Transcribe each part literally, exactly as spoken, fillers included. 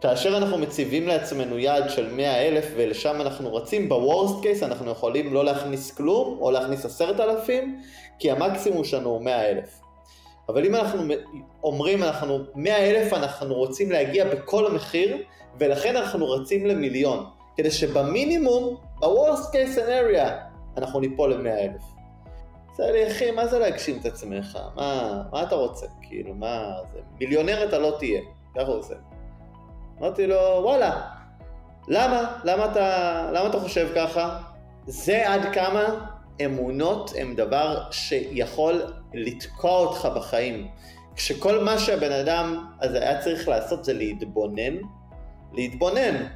כאשר אנחנו מציבים לעצמנו יעד של מאה אלף ולשם אנחנו רצים, בוורסט קייס אנחנו יכולים לא להכניס כלום או להכניס עשרת אלפים, כי המקסימום שלנו הוא מאה אלף. אבל אם אנחנו אומרים אנחנו מאה אלף אנחנו רוצים להגיע בכל המחיר, ולכן אנחנו רצים למיליון, כדי שבמינימום, ב-worst case scenario, אנחנו ניפול ל-מאה אלף. זה לי, אחי, מה זה להגשים את עצמך? מה, מה אתה רוצה? כאילו, מה זה? מיליונר אתה לא תהיה, ככה הוא עושה. אמרתי לו, וואלה, למה? למה אתה, למה אתה חושב ככה? זה עד כמה אמונות הם דבר שיכול לתקוע אותך בחיים. כשכל מה שהבן אדם הזה היה צריך לעשות זה להתבונן, להתבונן.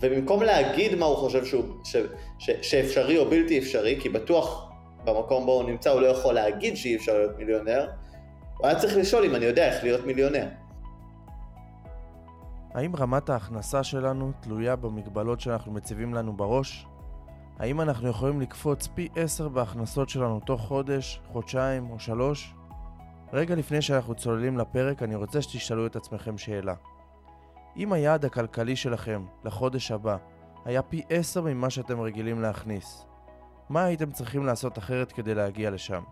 ובמקום להגיד מה הוא חושב שהוא, ש, ש, שאפשרי או בלתי אפשרי, כי בטוח במקום בו הוא נמצא הוא לא יכול להגיד שאי אפשר להיות מיליונר, הוא היה צריך לשאול אם אני יודע איך להיות מיליונר. האם רמת ההכנסה שלנו תלויה במגבלות שאנחנו מציבים לנו בראש? האם אנחנו יכולים לקפוץ פי עשר בהכנסות שלנו תוך חודש, חודשיים או שלוש? רגע לפני שאנחנו צוללים לפרק, אני רוצה שתשאלו את עצמכם שאלה. אם היעד הכלכלי שלכם לחודש הבא היה פי עשר ממה שאתם רגילים להכניס, מה הייתם צריכים לעשות אחרת כדי להגיע לשם?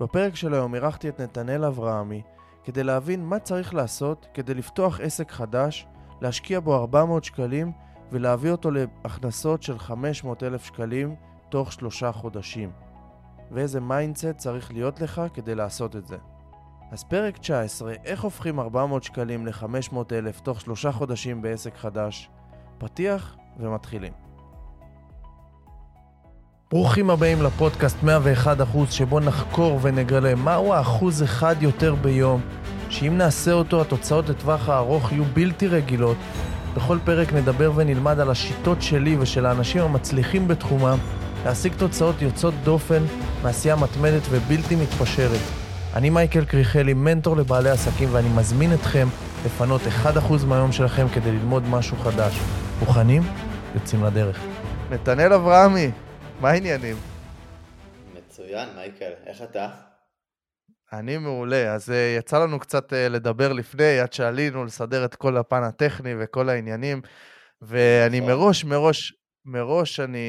בפרק של היום אירחתי את נתנאל אברהמי כדי להבין מה צריך לעשות כדי לפתוח עסק חדש, להשקיע בו ארבע מאות שקלים ולהביא אותו להכנסות של חמש מאות אלף שקלים תוך שלושה חודשים. ואיזה מיינדסט צריך להיות לך כדי לעשות את זה. אז פרק תשע עשרה, איך הופכים ארבע מאות שקלים ל-חמש מאות אלף תוך שלושה חודשים בעסק חדש, פתיח ומתחילים. ברוכים הבאים לפודקאסט מאה ואחד אחוז שבו נחקור ונגלה מהו האחוז אחד יותר ביום, שאם נעשה אותו התוצאות לטווח הארוך יהיו בלתי רגילות. בכל פרק נדבר ונלמד על השיטות שלי ושל האנשים המצליחים בתחומם להשיג תוצאות יוצאות דופן, מעשייה מתמדת ובלתי מתפשרת. אני מייקל קריכלי, מנטור לבעלי עסקים, ואני מזמין אתכם לפנות אחד אחוז מהיום שלכם כדי ללמוד משהו חדש. מוכנים? יוצאים לדרך. נתנאל אברהמי, מה העניינים? מצוין, מייקל, איך אתה? אני מעולה, אז יצא לנו קצת לדבר לפני, עד שעלינו לסדר את כל הפן הטכני וכל העניינים, ואני מראש, מראש, מראש אני,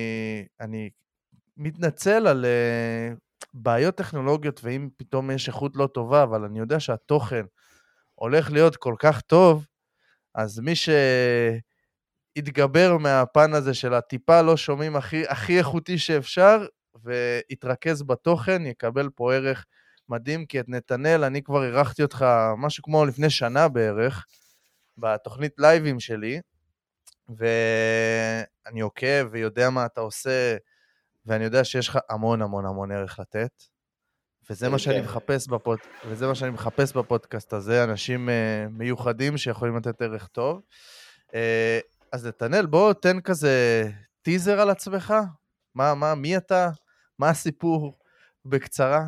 אני מתנצל על בעיות טכנולוגיות, ואם פתאום יש איכות לא טובה, אבל אני יודע שהתוכן הולך להיות כל כך טוב, אז מי שהתגבר מהפן הזה של הטיפה לא שומעים הכי, הכי איכותי שאפשר, והתרכז בתוכן, יקבל פה ערך מדהים, כי את נתנאל, אני כבר ערכתי אותך משהו כמו לפני שנה בערך, בתוכנית לייבים שלי, ואני עוקב ויודע מה אתה עושה, ואני יודע שיש לך המון המון המון ערך לתת, וזה מה שאני מחפש בפוד... וזה מה שאני מחפש בפודקאסט הזה, אנשים מיוחדים שיכולים לתת ערך טוב. אז נתנאל, בוא תן כזה טיזר על עצמך, מה, מה, מי אתה, מה הסיפור בקצרה?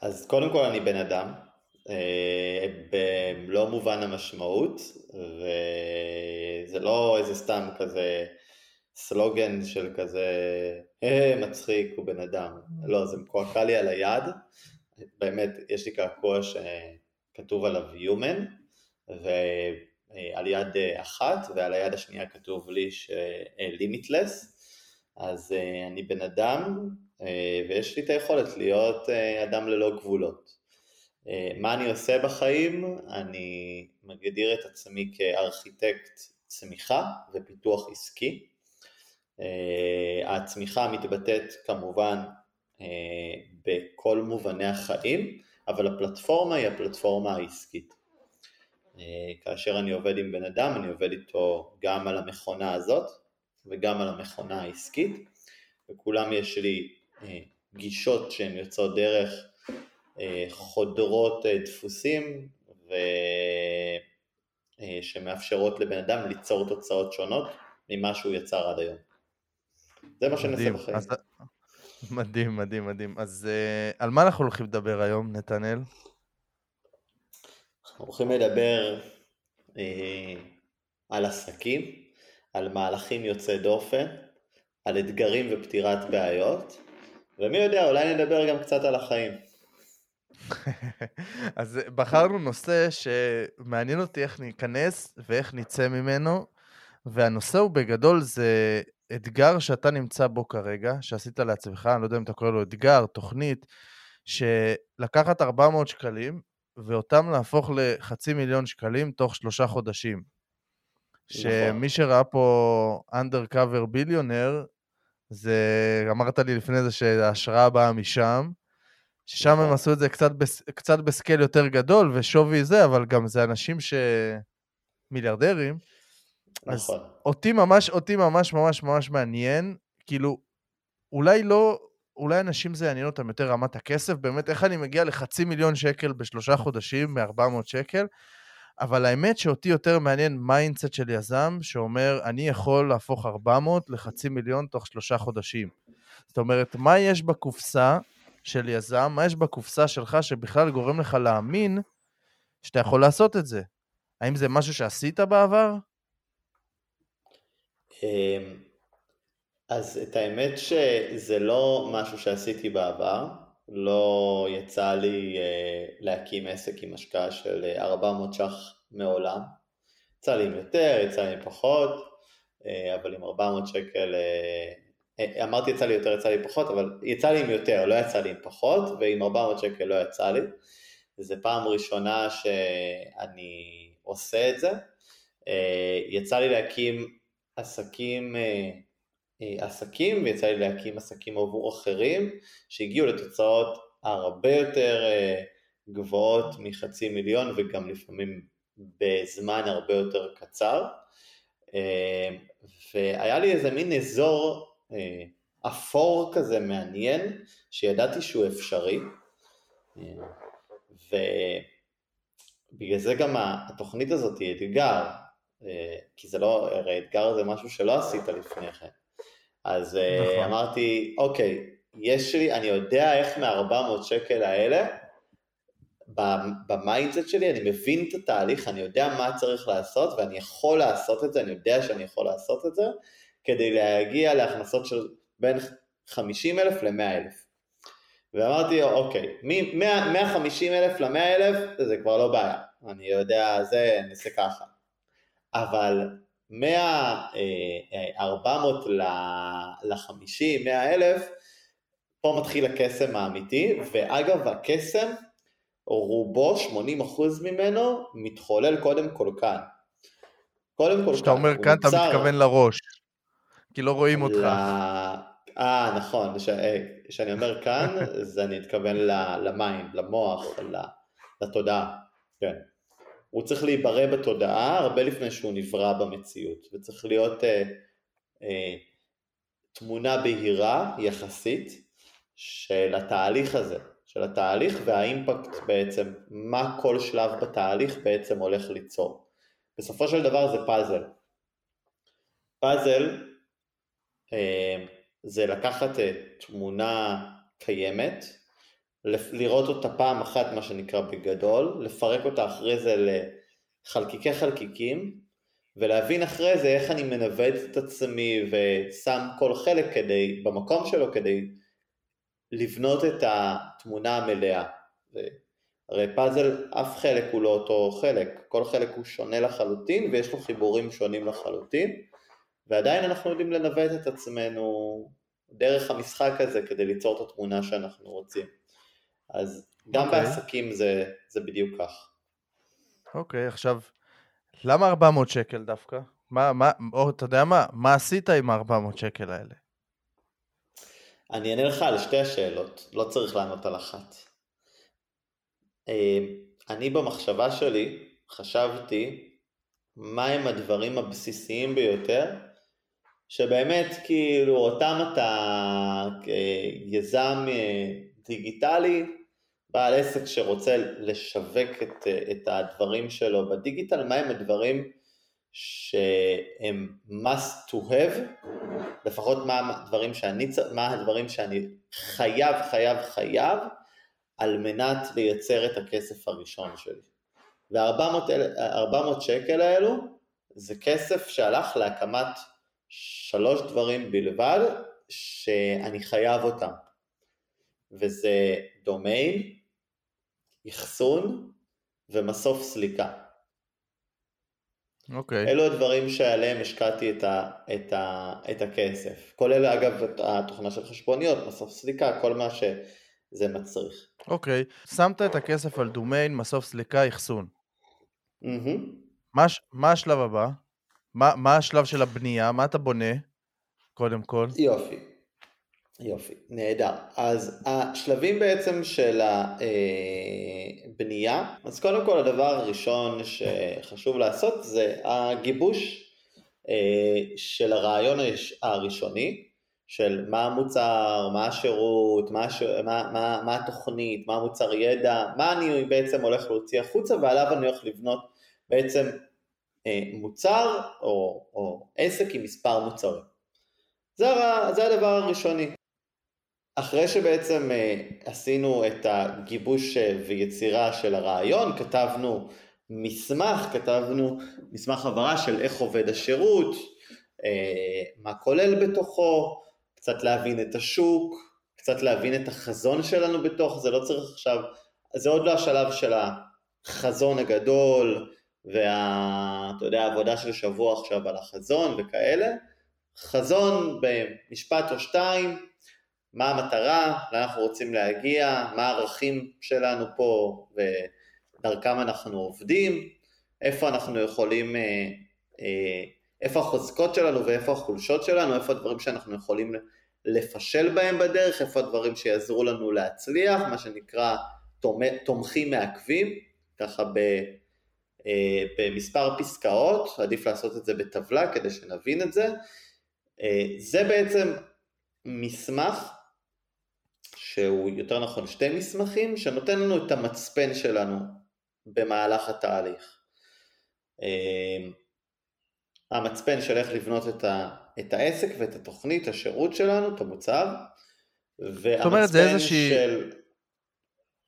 אז קודם כל אני בן אדם, במלוא מובן המשמעות, וזה לא איזה סתם כזה סלוגן של כזה, אה, מצחיק, הוא בן אדם. לא, זה מקועקע לי על היד. באמת, יש לי קעקוע שכתוב עליו human, ועל יד אחת, ועל היד השנייה כתוב לי ש-limitless. אז אני בן אדם, ויש לי את היכולת להיות אדם ללא גבולות. מה אני עושה בחיים? אני מגדיר את עצמי כארכיטקט צמיחה ופיתוח עסקי. הצמיחה מתבטאת כמובן בכל מובני החיים, אבל הפלטפורמה היא הפלטפורמה העסקית. כאשר אני עובד עם בן אדם, אני עובד איתו גם על המכונה הזאת וגם על המכונה העסקית, וכולם יש לי גישות שהן יוצאות דרך, חודרות דפוסים, ושמאפשרות לבן אדם ליצור תוצאות שונות ממה שהוא יצר עד היום. זה מה שנעשה בחיים. אז... מדהים, מדהים, מדהים. אז uh, על מה אנחנו הולכים לדבר היום, נתנאל? אנחנו הולכים לדבר uh, על עסקים, על מהלכים יוצאי דופן, על אתגרים ופתירת בעיות, ומי יודע, אולי נדבר גם קצת על החיים. אז בחרנו נושא שמעניין אותי איך ניכנס ואיך ניצא ממנו, והנושא הוא בגדול זה אתגר שאתה נמצא בו כרגע, שעשית לעצמך, אני לא יודע אם אתה קורא לו אתגר, תוכנית, שלקחת ארבע מאות שקלים, ואותם להפוך לחצי מיליון שקלים תוך שלושה חודשים. שמי שראה פה undercover ביליונר, זה, אמרת לי לפני זה שההשראה באה משם, ששם הם עשו את זה קצת, קצת בסקל יותר גדול, ושווי זה, אבל גם זה אנשים שמיליארדרים, אז אותי ממש, אותי ממש, ממש, ממש מעניין, כאילו, אולי לא, אולי אנשים זה יעניין אותם יותר רמת הכסף, באמת איך אני מגיע לחצי מיליון שקל בשלושה חודשים, מ-ארבע מאות שקל, אבל האמת שאותי יותר מעניין מיינדסט של יזם, שאומר, אני יכול להפוך ארבע מאות לחצי מיליון תוך שלושה חודשים. זאת אומרת, מה יש בקופסה של יזם, מה יש בקופסה שלך שבכלל גורם לך להאמין שאתה יכול לעשות את זה? האם זה משהו שעשית בעבר? אז את האמת שזה לא משהו שעשיתי בעבר, לא יצא לי להקים עסק עם השקעה של ארבע מאות ש"ח מעולם, יצא לי יותר, יצא לי פחות, אבל עם ארבע מאות שקל, אמרתי יצא לי יותר, יצא לי פחות, אבל יצא לי עם יותר, לא יצא לי עם פחות, ועם ארבע מאות שקל לא יצא לי, זה פעם ראשונה שאני עושה את זה, יצא לי להקים עסקים, עסקים, ויצא לי להקים עסקים עבור אחרים, שהגיעו לתוצאות הרבה יותר גבוהות מחצי מיליון, וגם לפעמים בזמן הרבה יותר קצר, והיה לי איזה מין אזור אפור כזה מעניין, שידעתי שהוא אפשרי, ובגלל זה גם התוכנית הזאת היא אתגר, כי זה לא, הרי אתגר זה משהו שלא עשית לפני כן, אז נכון. אמרתי, אוקיי, יש לי, אני יודע איך מ-ארבע מאות שקל האלה, במיינדסט שלי, אני מבין את התהליך, אני יודע מה צריך לעשות, ואני יכול לעשות את זה, אני יודע שאני יכול לעשות את זה, כדי להגיע להכנסות של בין חמישים אלף ל-מאה אלף. ואמרתי, אוקיי, מ-מאה וחמישים אלף ל-מאה אלף, זה כבר לא בעיה, אני יודע, זה נעשה ככה. אבל ארבע מאות ל-חמישים, מאה אלף, פה מתחיל הקסם האמיתי, ואגב הקסם, רובו, שמונים אחוז ממנו, מתחולל קודם כל כאן. קודם כל כאן. כשאתה אומר כאן, אתה מתכוון לראש, כי לא רואים אותך. אה, נכון, כשאני אומר כאן, אז אני מתכוון למיינד, למוח, לתודעה, כן. הוא צריך להיברא בתודעה הרבה לפני שהוא נברא במציאות, וצריך להיות אה, אה, תמונה בהירה יחסית של התהליך הזה, של התהליך והאימפקט בעצם, מה כל שלב בתהליך בעצם הולך ליצור. בסופו של דבר זה פאזל. פאזל אה, זה לקחת אה, תמונה קיימת, לראות אותה פעם אחת מה שנקרא בגדול, לפרק אותה אחרי זה לחלקיקי חלקיקים, ולהבין אחרי זה איך אני מנווט את עצמי ושם כל חלק כדי, במקום שלו כדי לבנות את התמונה המלאה. הרי פאזל אף חלק הוא לא אותו חלק, כל חלק הוא שונה לחלוטין ויש לו חיבורים שונים לחלוטין, ועדיין אנחנו יודעים לנווט את עצמנו דרך המשחק הזה כדי ליצור את התמונה שאנחנו רוצים. אז גם בעסקים זה, זה בדיוק כך. אוקיי, עכשיו, למה ארבע מאות שקל דווקא? מה, מה, או, אתה יודע מה? מה עשית עם ארבע מאות שקל האלה? אני אענה לך על שתי השאלות, לא צריך לענות על אחת. אני במחשבה שלי חשבתי מהם הדברים הבסיסיים ביותר, שבאמת כאילו אותם אתה יזם דיגיטלי, בעל עסק שרוצה לשווק את, את הדברים שלו בדיגיטל, מה הם הדברים שהם must to have, לפחות מה הדברים שאני, מה הדברים שאני חייב, חייב, חייב, על מנת לייצר את הכסף הראשון שלי. ו-ארבע מאות שקל האלו, זה כסף שהלך להקמת שלוש דברים בלבד, שאני חייב אותם. וזה דומיין, אחסון ומסוף סליקה. אוקיי. Okay. אלו הדברים שעליהם השקעתי את, ה, את, ה, את הכסף. כולל אגב התוכנה של חשבוניות, מסוף סליקה, כל מה שזה מצריך. אוקיי. Okay. שמת את הכסף על דומיין, מסוף סליקה, אחסון. Mm-hmm. מה, מה השלב הבא? מה, מה השלב של הבנייה? מה אתה בונה? קודם כל. יופי. יופי, נהדר. אז השלבים בעצם של הבנייה, אז קודם כל הדבר הראשון שחשוב לעשות זה הגיבוש של הרעיון הראשוני, של מה המוצר, מה השירות, מה, מה, מה, מה התוכנית, מה המוצר ידע, מה אני בעצם הולך להוציא החוצה, ועליו אני הולך לבנות בעצם מוצר או, או עסק עם מספר מוצרים. זה, זה הדבר הראשוני. אחרי שבעצם עשינו את הגיבוש ויצירה של הרעיון, כתבנו מסמך, כתבנו מסמך הבהרה של איך עובד השירות, מה כולל בתוכו, קצת להבין את השוק, קצת להבין את החזון שלנו בתוך, זה לא צריך עכשיו, זה עוד לא השלב של החזון הגדול, וה, אתה יודע, העבודה של שבוע עכשיו על החזון וכאלה, חזון במשפט או שתיים, מה המטרה, לאן אנחנו רוצים להגיע, מה הערכים שלנו פה ודרכם אנחנו עובדים, איפה אנחנו יכולים, איפה החוזקות שלנו ואיפה החולשות שלנו, איפה הדברים שאנחנו יכולים לפשל בהם בדרך, איפה הדברים שיעזרו לנו להצליח, מה שנקרא תומכים מעכבים, ככה במספר פסקאות, עדיף לעשות את זה בטבלה כדי שנבין את זה, זה בעצם מסמך, שהוא יותר נכון שתי מסמכים, שנותן לנו את המצפן שלנו במהלך התהליך. המצפן של איך לבנות את, ה, את העסק ואת התוכנית, השירות שלנו, את המוצר, והמצפן של...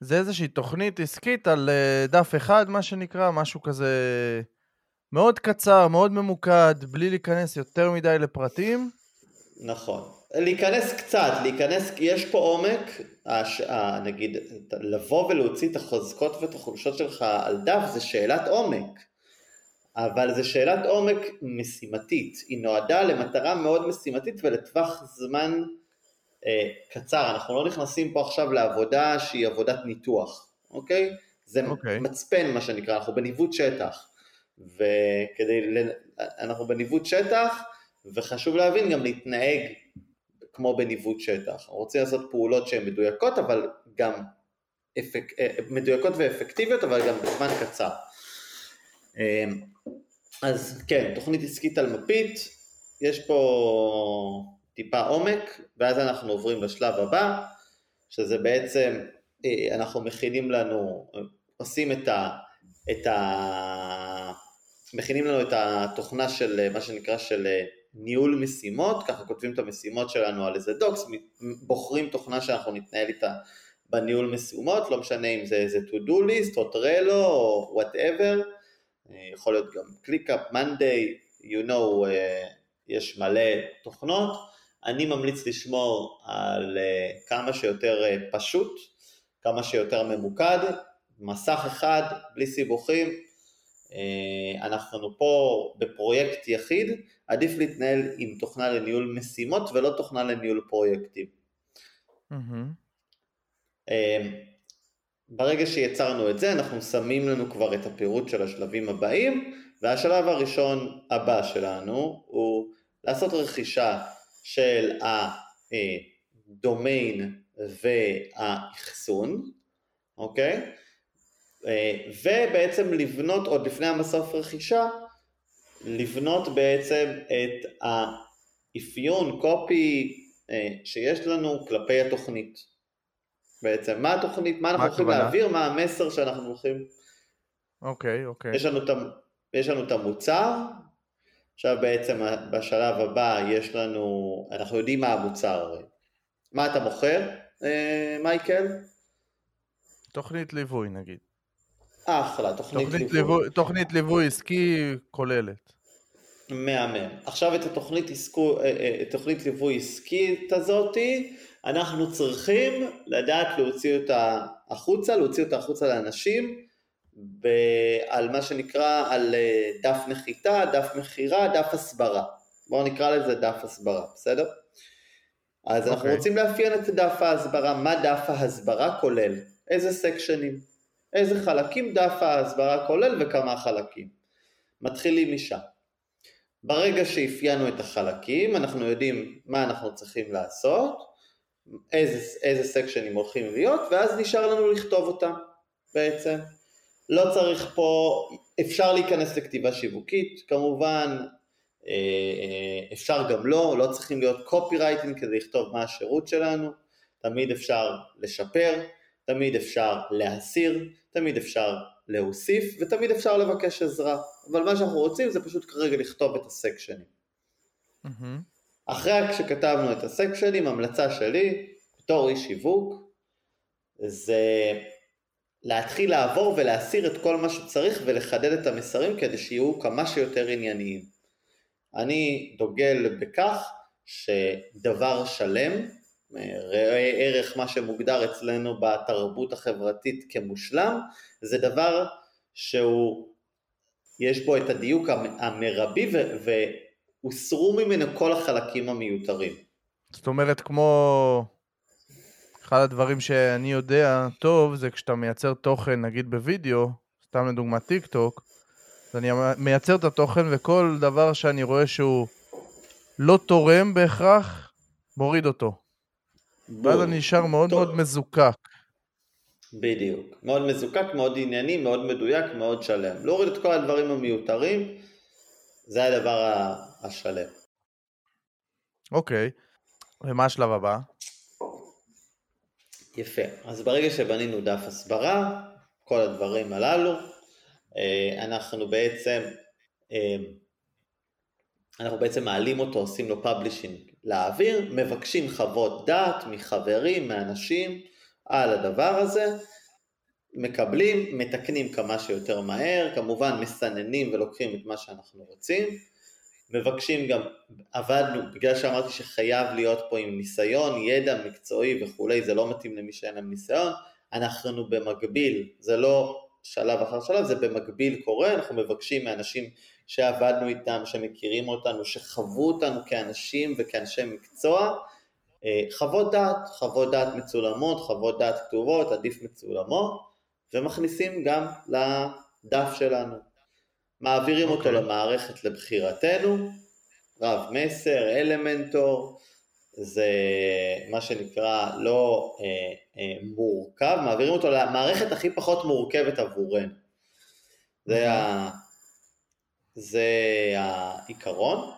זה איזושהי תוכנית עסקית על דף אחד, מה שנקרא, משהו כזה מאוד קצר, מאוד ממוקד, בלי להיכנס יותר מדי לפרטים. נכון. להיכנס קצת, להיכנס, יש פה עומק, הש, נגיד, לבוא ולהוציא את החוזקות ואת החולשות שלך על דף, זה שאלת עומק. אבל זה שאלת עומק משימתית. היא נועדה למטרה מאוד משימתית ולטווח זמן קצר, אנחנו לא נכנסים פה עכשיו לעבודה שהיא עבודת ניתוח, אוקיי? זה אוקיי. מצפן מה שנקרא, אנחנו בניווט שטח, וכדי, אנחנו בניווט שטח, וחשוב להבין גם להתנהג כמו בניווט שטח, אנחנו רוצים לעשות פעולות שהן מדויקות, אבל גם אפק, מדויקות ואפקטיביות, אבל גם בזמן קצר. אז כן, תוכנית עסקית על מפית, יש פה... טיפה עומק, ואז אנחנו עוברים לשלב הבא, שזה בעצם, אנחנו מכינים לנו, עושים את ה, את ה, מכינים לנו את התוכנה של, מה שנקרא, של ניהול משימות, ככה כותבים את המשימות שלנו על איזה דוקס, בוחרים תוכנה שאנחנו נתנהל איתה בניהול משימות, לא משנה אם זה איזה to-do list, או Trello, או whatever, יכול להיות גם ClickUp, Monday, you know, יש מלא תוכנות, אני ממליץ לשמור על uh, כמה שיותר uh, פשוט, כמה שיותר ממוקד, מסך אחד, בלי סיבוכים, uh, אנחנו פה בפרויקט יחיד, עדיף להתנהל עם תוכנה לניהול משימות, ולא תוכנה לניהול פרויקטים. Mm-hmm. Uh, ברגע שיצרנו את זה, אנחנו שמים לנו כבר את הפירוט של השלבים הבאים, והשלב הראשון הבא שלנו, הוא לעשות רכישה, של הדומיין והאחסון, אוקיי? ובעצם לבנות, עוד לפני המסוף רכישה, לבנות בעצם את האפיון, קופי שיש לנו כלפי התוכנית. בעצם מה התוכנית, מה אנחנו הולכים להעביר, מה המסר שאנחנו הולכים. אוקיי, אוקיי. יש לנו את, יש לנו את המוצר, עכשיו בעצם בשלב הבא יש לנו, אנחנו יודעים מה המוצר, מה אתה מוכר, מייקל? תוכנית ליווי נגיד. אחלה, תוכנית, תוכנית ליווי. ליווי. תוכנית ליווי עסקי כוללת. מהמם. עכשיו את התוכנית, עסקו, תוכנית ליווי עסקית הזאת, אנחנו צריכים לדעת להוציא אותה החוצה, להוציא אותה החוצה לאנשים, על מה שנקרא, על דף נחיתה, דף מחירה, דף הסברה. בואו נקרא לזה דף הסברה, בסדר? אז okay. אנחנו רוצים לאפיין את דף ההסברה, מה דף ההסברה כולל, איזה סקשנים, איזה חלקים דף ההסברה כולל וכמה חלקים. מתחילים משם. ברגע שאפיינו את החלקים, אנחנו יודעים מה אנחנו צריכים לעשות, איזה, איזה סקשנים הולכים להיות, ואז נשאר לנו לכתוב אותם בעצם. לא צריך פה, אפשר להיכנס לכתיבה שיווקית, כמובן, אפשר גם לא, לא צריכים להיות קופירייטינג כדי לכתוב מה השירות שלנו, תמיד אפשר לשפר, תמיד אפשר להסיר, תמיד אפשר להוסיף, ותמיד אפשר לבקש עזרה, אבל מה שאנחנו רוצים זה פשוט כרגע לכתוב את הסקשנים. אחרי שכתבנו את הסקשנים, המלצה שלי, בתור איש שיווק, זה להתחיל לעבור ולהסיר את כל מה שצריך ולחדד את המסרים כדי שיהיו כמה שיותר ענייניים. אני דוגל בכך שדבר שלם, ראה ערך מה שמוגדר אצלנו בתרבות החברתית כמושלם, זה דבר שהוא, יש בו את הדיוק המרבי והוסרו ממנו כל החלקים המיותרים. זאת אומרת, כמו אחד הדברים שאני יודע טוב, זה כשאתה מייצר תוכן, נגיד בווידאו, סתם לדוגמה טיק טוק, אז אני מייצר את התוכן, וכל דבר שאני רואה שהוא לא תורם בהכרח, מוריד אותו. ואז אני נשאר מאוד מאוד מזוקק. בדיוק. מאוד מזוקק, מאוד ענייני, מאוד מדויק, מאוד שלם. להוריד את כל הדברים המיותרים, זה הדבר השלם. אוקיי. ומה השלב הבא? יפה. אז ברגע שבנינו דף הסברה, כל הדברים הללו, אנחנו בעצם, אנחנו בעצם מעלים אותו, עושים לו פאבלישינג לאוויר, מבקשים חוות דעת מחברים, מאנשים על הדבר הזה, מקבלים, מתקנים כמה שיותר מהר, כמובן מסננים ולוקחים את מה שאנחנו רוצים, מבקשים גם, עבדנו, בגלל שאמרתי שחייב להיות פה עם ניסיון, ידע מקצועי וכולי, זה לא מתאים למי שאין להם ניסיון, אנחנו במקביל, זה לא שלב אחר שלב, זה במקביל קורה, אנחנו מבקשים מאנשים שעבדנו איתם, שמכירים אותנו, שחוו אותנו כאנשים וכאנשי מקצוע, חוות דעת, חוות דעת מצולמות, חוות דעת כתובות, עדיף מצולמות, ומכניסים גם לדף שלנו. מעבירים okay. אותו למערכת לבחירתנו, רב מסר, אלמנטור, זה מה שנקרא לא אה, אה, מורכב, מעבירים אותו למערכת הכי פחות מורכבת עבורנו. זה, ה, זה העיקרון,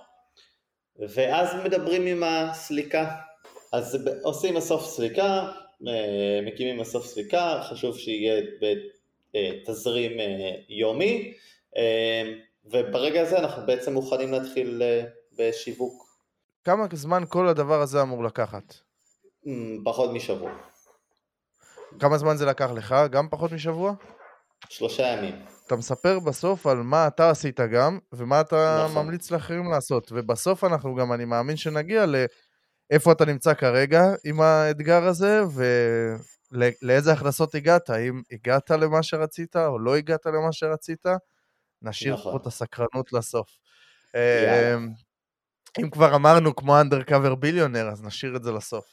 ואז מדברים עם הסליקה. אז עושים בסוף סליקה, מקימים בסוף סליקה, חשוב שיהיה בתזרים יומי, וברגע הזה אנחנו בעצם מוכנים להתחיל בשיווק. כמה זמן כל הדבר הזה אמור לקחת? פחות משבוע. כמה זמן זה לקח לך? גם פחות משבוע? שלושה ימים. אתה מספר בסוף על מה אתה עשית גם, ומה אתה נכון. ממליץ לאחרים לעשות. ובסוף אנחנו גם, אני מאמין שנגיע לאיפה אתה נמצא כרגע עם האתגר הזה, ולאיזה הכנסות הגעת? האם הגעת למה שרצית, או לא הגעת למה שרצית? נשאיר נכון. פה את הסקרנות לסוף. יאללה. אם כבר אמרנו כמו undercover ביליונר, אז נשאיר את זה לסוף.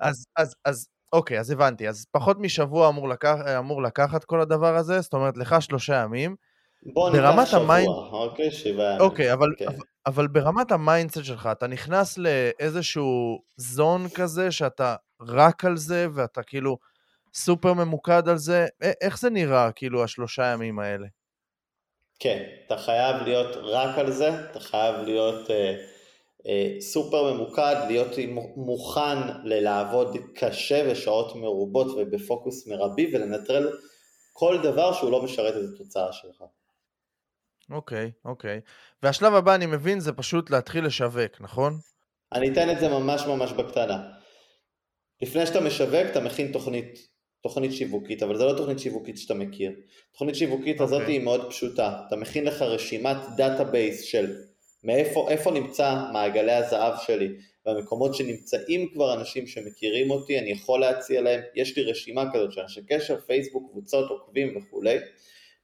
אז, אז, אז, אוקיי, אז הבנתי. אז פחות משבוע אמור לקח, אמור לקחת כל הדבר הזה, זאת אומרת, לך שלושה ימים. בוא ניקח שבוע, המיינ... אוקיי, שבעה ימים. אוקיי, אבל, אוקיי. אבל, אבל ברמת המיינדסט שלך, אתה נכנס לאיזשהו זון כזה, שאתה רק על זה, ואתה כאילו סופר ממוקד על זה. איך זה נראה, כאילו, השלושה ימים האלה? כן, אתה חייב להיות רק על זה, אתה חייב להיות אה, אה, סופר ממוקד, להיות מוכן ללעבוד קשה ושעות מרובות ובפוקוס מרבי, ולנטרל כל דבר שהוא לא משרת את התוצאה שלך. אוקיי, אוקיי. והשלב הבא, אני מבין, זה פשוט להתחיל לשווק, נכון? אני אתן את זה ממש ממש בקטנה. לפני שאתה משווק, אתה מכין תוכנית. תוכנית שיווקית, אבל זה לא תוכנית שיווקית שאתה מכיר. תוכנית שיווקית okay. הזאת היא מאוד פשוטה. אתה מכין לך רשימת דאטאבייס של מאיפה, איפה נמצא מעגלי הזהב שלי, והמקומות שנמצאים כבר אנשים שמכירים אותי, אני יכול להציע להם, יש לי רשימה כזאת של אנשי קשר, פייסבוק, קבוצות, עוקבים וכולי,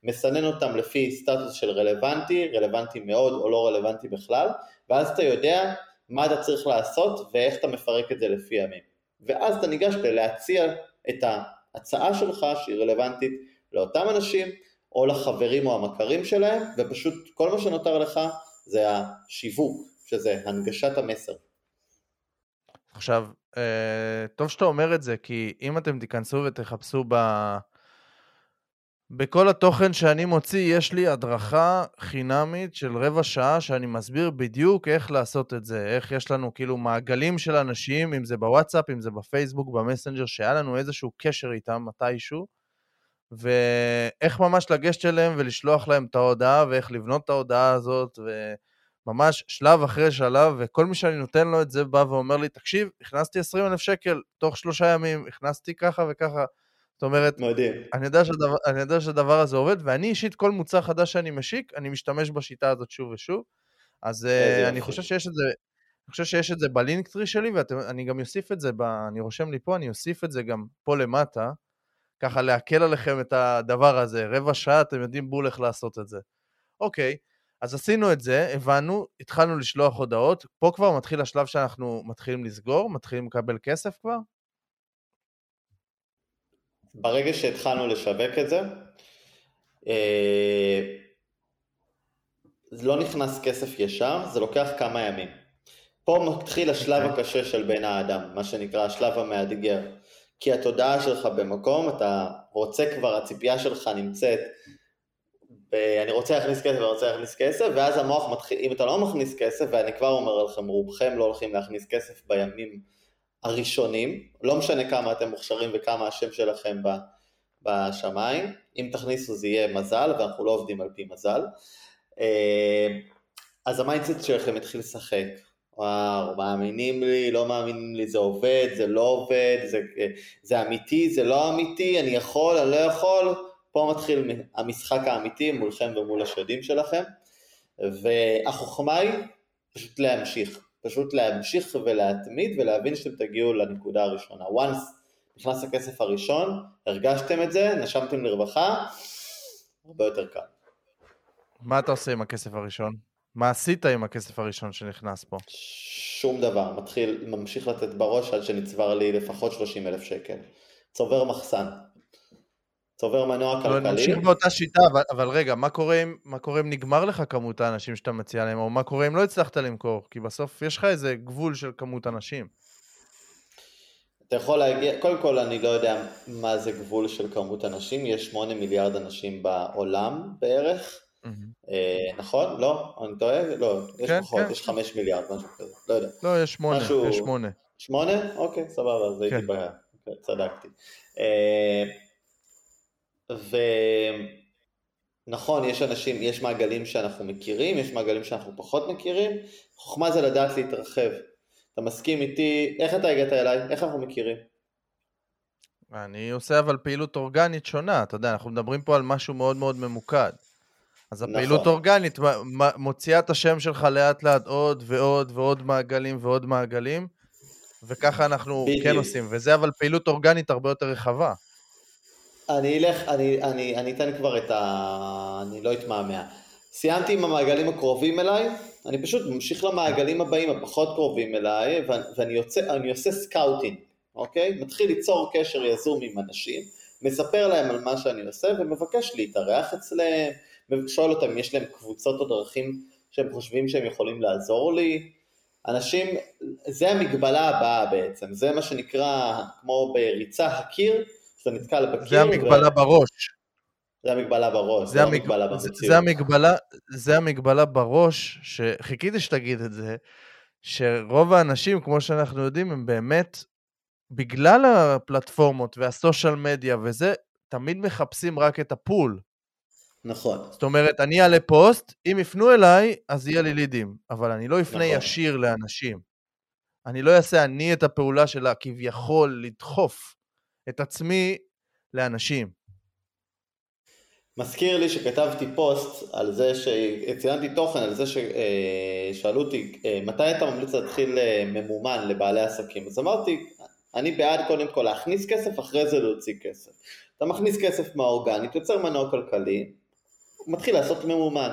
מסנן אותם לפי סטטוס של רלוונטי, רלוונטי מאוד או לא רלוונטי בכלל, ואז אתה יודע מה אתה צריך לעשות ואיך אתה מפרק את זה לפי ימים. ואז אתה ניגש להציע את ההצעה שלך שהיא רלוונטית לאותם אנשים, או לחברים או המכרים שלהם, ופשוט כל מה שנותר לך זה השיווק, שזה הנגשת המסר. עכשיו, טוב שאתה אומר את זה, כי אם אתם תיכנסו ותחפשו ב... בכל התוכן שאני מוציא, יש לי הדרכה חינמית של רבע שעה, שאני מסביר בדיוק איך לעשות את זה, איך יש לנו כאילו מעגלים של אנשים, אם זה בוואטסאפ, אם זה בפייסבוק, במסנג'ר, שהיה לנו איזשהו קשר איתם מתישהו, ואיך ממש לגשת אליהם ולשלוח להם את ההודעה, ואיך לבנות את ההודעה הזאת, וממש שלב אחרי שלב, וכל מי שאני נותן לו את זה בא ואומר לי, תקשיב, הכנסתי עשרים אלף שקל, תוך שלושה ימים, הכנסתי ככה וככה, זאת אומרת, אני יודע, שהדבר, אני יודע שהדבר הזה עובד, ואני אישית כל מוצר חדש שאני משיק, אני משתמש בשיטה הזאת שוב ושוב, אז אני חושב שיש את זה, אני חושב שיש את זה בלינקטרי שלי, ואני גם יוסיף את זה, ב, אני רושם לי פה, אני יוסיף את זה גם פה למטה, ככה להקל עליכם את הדבר הזה, רבע שעה אתם יודעים בול איך לעשות את זה. אוקיי, אז עשינו את זה, הבנו, התחלנו לשלוח הודעות, פה כבר מתחיל השלב שאנחנו מתחילים לסגור, מתחילים לקבל כסף כבר, ברגע שהתחלנו לשווק את זה, זה לא נכנס כסף ישר, זה לוקח כמה ימים. פה מתחיל השלב הקשה של בן האדם, מה שנקרא השלב המאתגר, כי התודעה שלך במקום, אתה רוצה כבר, הציפייה שלך נמצאת, אני רוצה להכניס כסף, אני רוצה להכניס כסף, ואז המוח מתחיל, אם אתה לא מכניס כסף, ואני כבר אומר לכם, רובכם לא הולכים להכניס כסף בימים, הראשונים, לא משנה כמה אתם מוכשרים וכמה השם שלכם בשמיים, אם תכניסו זה יהיה מזל, ואנחנו לא עובדים על פי מזל, אז המיינדסט שלכם התחיל לשחק, וואו, מאמינים לי, לא מאמינים לי, זה עובד, זה לא עובד, זה, זה אמיתי, זה לא אמיתי, אני יכול, אני לא יכול, פה מתחיל המשחק האמיתי מולכם ומול השדים שלכם, והחוכמה היא פשוט להמשיך, פשוט להמשיך ולהתמיד ולהבין שאתם תגיעו לנקודה הראשונה. once נכנס הכסף הראשון, הרגשתם את זה, נשמתם לרווחה, הרבה יותר קל. מה אתה עושה עם הכסף הראשון? מה עשית עם הכסף הראשון שנכנס פה? שום דבר, מתחיל, ממשיך לתת בראש עד שנצבר לי לפחות שלושים אלף שקל. צובר מחסן. צובר מנוע כלכלי. נמשיך באותה שיטה, אבל, אבל רגע, מה קורה, אם, מה קורה אם נגמר לך כמות האנשים שאתה מציע להם, או מה קורה אם לא הצלחת למכור? כי בסוף יש לך איזה גבול של כמות אנשים. אתה יכול להגיע, קודם כל אני לא יודע מה זה גבול של כמות אנשים, יש שמונה מיליארד אנשים בעולם בערך, mm-hmm. אה, נכון? לא? אני טועה? לא, יש כן, פחות, כן. יש חמישה מיליארד, משהו כזה, לא יודע. לא, יש שמונה, משהו... יש שמונה. שמונה? אוקיי, סבבה, אז כן. הייתי בה, צדקתי. אה... ונכון, יש אנשים, יש מעגלים שאנחנו מכירים, יש מעגלים שאנחנו פחות מכירים, חוכמה זה לדעת להתרחב. אתה מסכים איתי, איך אתה הגעת אליי? איך אנחנו מכירים? אני עושה אבל פעילות אורגנית שונה, אתה יודע, אנחנו מדברים פה על משהו מאוד מאוד ממוקד. אז הפעילות אורגנית מוציאה את השם שלך לאט לאט עוד ועוד ועוד מעגלים ועוד מעגלים, וככה אנחנו כן עושים, וזה אבל פעילות אורגנית הרבה יותר רחבה. אני אלך, אני, אני, אני אתן כבר את ה... אני לא אתמהמה. סיימתי עם המעגלים הקרובים אליי, אני פשוט ממשיך למעגלים הבאים, הפחות קרובים אליי, ואני יוצא, אני עושה סקאוטינג, אוקיי? מתחיל ליצור קשר יזום עם אנשים, מספר להם על מה שאני עושה, ומבקש להתארח אצלם, שואל אותם, יש להם קבוצות או דרכים שהם חושבים שהם יכולים לעזור לי, אנשים, זה המגבלה הבאה בעצם, זה מה שנקרא, כמו בריצה הקיר, זה נתקל בקיר. זה המגבלה בראש. זה המגבלה בראש, זה המגבלה במציאות. זה המגבלה בראש, שחיכיתי שתגיד את זה, שרוב האנשים, כמו שאנחנו יודעים, הם באמת, בגלל הפלטפורמות והסושיאל מדיה וזה, תמיד מחפשים רק את הפול. נכון. זאת אומרת, אני אעלה פוסט, אם יפנו אליי, אז יהיה לי לידים, אבל אני לא יפנה ישיר לאנשים. אני לא אעשה אני את הפעולה שלה, כביכול לדחוף. את עצמי לאנשים. מזכיר לי שכתבתי פוסט על זה, שציינתי תוכן על זה ששאלו אותי, מתי אתה ממליץ להתחיל ממומן לבעלי עסקים? אז אמרתי, אני בעד קודם כל להכניס כסף, אחרי זה להוציא כסף. אתה מכניס כסף מהאורגנית, יוצר מנוע כלכלי, מתחיל לעשות ממומן.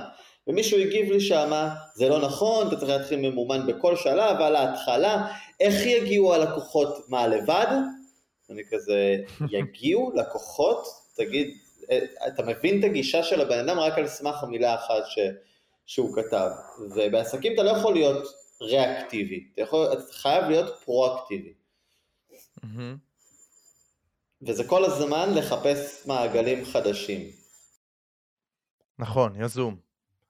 ומישהו הגיב לי שמה, זה לא נכון, אתה צריך להתחיל ממומן בכל שלב, על ההתחלה, איך יגיעו הלקוחות מה לבד? אני כזה, יגיעו לקוחות? תגיד, אתה מבין את הגישה של הבן אדם רק על סמך המילה אחת ש, שהוא כתב. ובעסקים אתה לא יכול להיות ריאקטיבי, אתה, יכול, אתה חייב להיות פרואקטיבי. וזה כל הזמן לחפש מעגלים חדשים. נכון, יזום.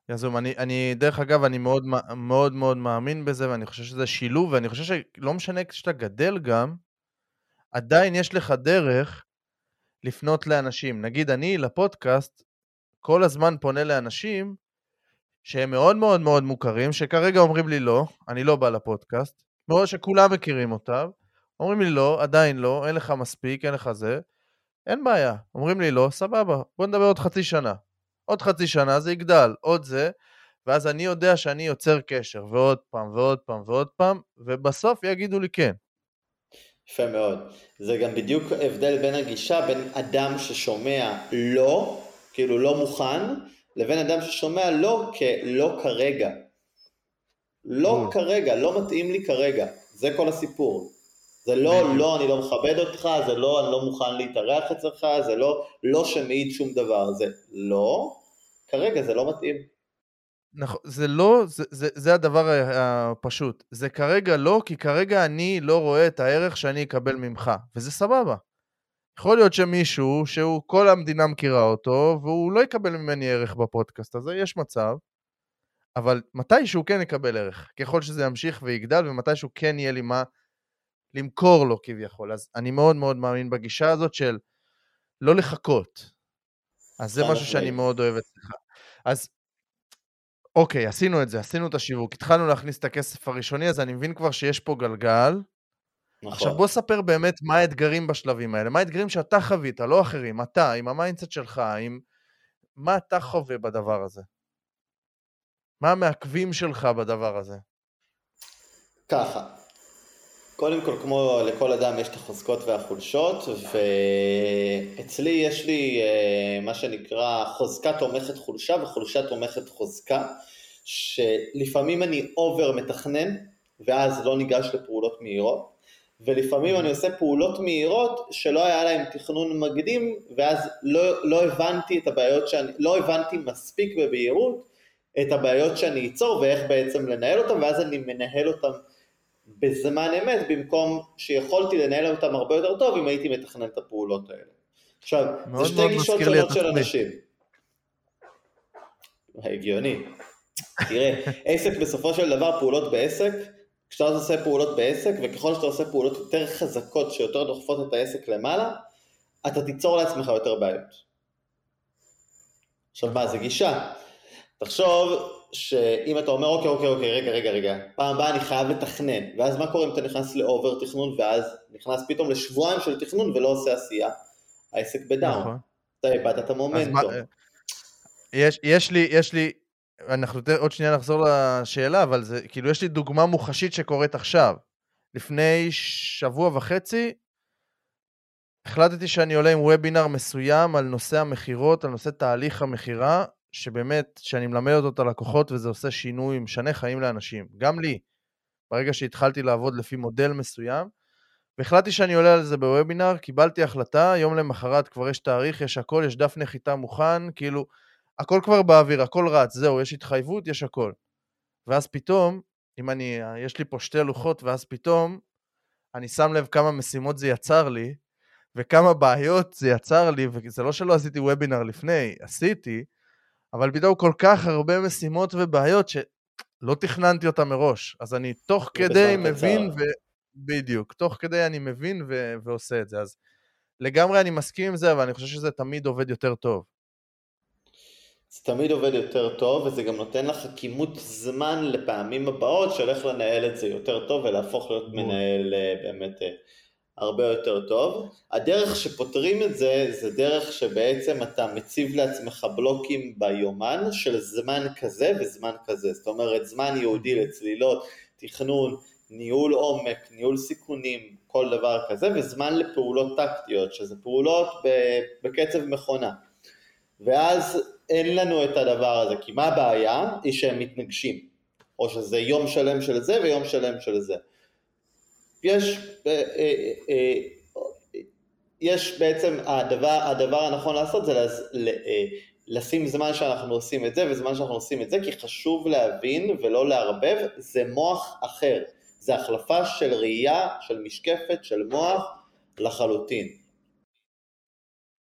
יזום, אני, אני, דרך אגב, אני מאוד, מאוד, מאוד מאמין בזה, ואני חושב שזה שילוב, ואני חושב שלא משנה כשאתה גדל גם, עדיין יש לך דרך לפנות לאנשים. נגיד, אני לפודקאסט, כל הזמן פונה לאנשים שהם מאוד, מאוד, מאוד מוכרים, שכרגע אומרים לי לא, אני לא בא לפודקאסט, מאוד שכולם מכירים אותם, אומרים לי לא, עדיין לא, אין לך מספיק, אין לך זה, אין בעיה, אומרים לי לא, סבבה, בוא נדבר עוד חצי שנה. עוד חצי שנה זה יגדל, עוד זה, ואז אני יודע שאני יוצר קשר, ועוד פעם, ועוד פעם, ועוד פעם, ובסוף יגידו לי כן. יפה מאוד. זה גם בדיוק הבדל בין הגישה, בין אדם ששומע לא, כאילו לא מוכן, לבין אדם ששומע לא כלא כרגע. לא כרגע, לא מתאים לי כרגע. זה כל הסיפור. זה לא, לא, אני לא מכבד אותך, זה לא, אני לא מוכן להתארח אצלך, זה לא, לא שמעיד שום דבר, זה לא, כרגע זה לא מתאים. נכון, זה לא, זה, זה, זה הדבר הפשוט, זה כרגע לא, כי כרגע אני לא רואה את הערך שאני אקבל ממך, וזה סבבה. יכול להיות שמישהו, שהוא כל המדינה מכירה אותו, והוא לא יקבל ממני ערך בפודקאסט הזה, יש מצב, אבל מתישהו כן יקבל ערך, ככל שזה ימשיך ויגדל, ומתישהו כן יהיה לי מה, למכור לו כביכול. אז אני מאוד מאוד מאמין בגישה הזאת של לא לחכות. אז זה משהו שאני מאוד אוהב אצלך. אז אוקיי, עשינו את זה, עשינו את השיווק, התחלנו להכניס את הכסף הראשוני, אז אני מבין כבר שיש פה גלגל. נכון. עכשיו בוא ספר באמת מה האתגרים בשלבים האלה, מה האתגרים שאתה חווית, לא אחרים, אתה, עם המיינדסט שלך, עם מה אתה חווה בדבר הזה? מה המעכבים שלך בדבר הזה? ככה. קודם כל, כמו לכל אדם, יש את החוזקות והחולשות, ואצלי יש לי מה שנקרא חוזקה תומכת חולשה וחולשה תומכת חוזקה, שלפעמים אני אובר מתכנן, ואז לא ניגש לפעולות מהירות, ולפעמים אני עושה פעולות מהירות שלא היה להם תכנון מקדים, ואז לא, לא הבנתי את הבעיות שאני, לא הבנתי מספיק בבהירות את הבעיות שאני ייצור, ואיך בעצם לנהל אותם, ואז אני מנהל אותם בזמן אמת, במקום שיכולתי לנהל אותם הרבה יותר טוב, אם הייתי מתכנן את הפעולות האלה. עכשיו, זה שתי גישות שונות של אנשים. הגיוני. תראה, עסק בסופו של דבר, פעולות בעסק, כשאתה עושה פעולות בעסק, וככל שאתה עושה פעולות יותר חזקות, שיותר דוחפות את העסק למעלה, אתה תיצור לעצמך יותר בעיות. עכשיו, מה זה גישה? תחשוב, שאם אתה אומר, אוקיי, אוקיי, אוקיי, רגע, רגע, רגע, פעם הבאה אני חייב לתכנן, ואז מה קורה אם אתה נכנס לאובר תכנון, ואז נכנס פתאום לשבועיים של תכנון, ולא עושה עשייה, העסק בדאון, נכון. אתה איבד את המומנטום. יש, יש לי, יש לי, אנחנו עוד שנייה נחזור לשאלה, אבל זה, כאילו, יש לי דוגמה מוחשית שקורית עכשיו, לפני שבוע וחצי, החלטתי שאני עולה עם וובינר מסוים, על נושא המחירות, על נושא תהליך המחירה, שבאמת, שאני מלמד אותו את הלקוחות, וזה עושה שינוי, משנה חיים לאנשים. גם לי, ברגע שהתחלתי לעבוד לפי מודל מסוים, והחלטתי שאני עולה על זה בוובינר, קיבלתי החלטה, יום למחרת כבר יש תאריך, יש הכל, יש דף נחיתה מוכן, כאילו, הכל כבר באוויר, הכל רץ, זהו, יש התחייבות, יש הכל. ואז פתאום, אם אני, יש לי פה שתי לוחות, ואז פתאום, אני שם לב כמה משימות זה יצר לי, וכמה בעיות זה יצר לי, וזה לא שלא עשיתי וובינר לפני, עשיתי, אבל פתאום כל כך הרבה משימות ובעיות שלא תכננתי אותה מראש, אז אני תוך כדי מבין, ו... בדיוק, תוך כדי אני מבין ו... ועושה את זה, אז לגמרי אני מסכים עם זה, אבל אני חושב שזה תמיד עובד יותר טוב. זה תמיד עובד יותר טוב, וזה גם נותן לך כימות זמן לפעמים הבאות, שהולך לנהל את זה יותר טוב, ולהפוך להיות מנהל באמת הרבה יותר טוב. הדרך שפותרים את זה, זה דרך שבעצם אתה מציב לעצמך בלוקים ביומן של זמן כזה וזמן כזה. זאת אומרת, זמן יהודי לצלילות, תכנון, ניהול עומק, ניהול סיכונים, כל דבר כזה, וזמן לפעולות טקטיות, שזה פעולות בקצב מכונה. ואז אין לנו את הדבר הזה, כי מה הבעיה? היא שהם מתנגשים, או שזה יום שלם של זה ויום שלם של זה. יש, יש בעצם, הדבר, הדבר הנכון לעשות זה לשים זמן שאנחנו עושים את זה וזמן שאנחנו עושים את זה, כי חשוב להבין ולא להרבב, זה מוח אחר, זה החלפה של ראייה, של משקפת, של מוח לחלוטין.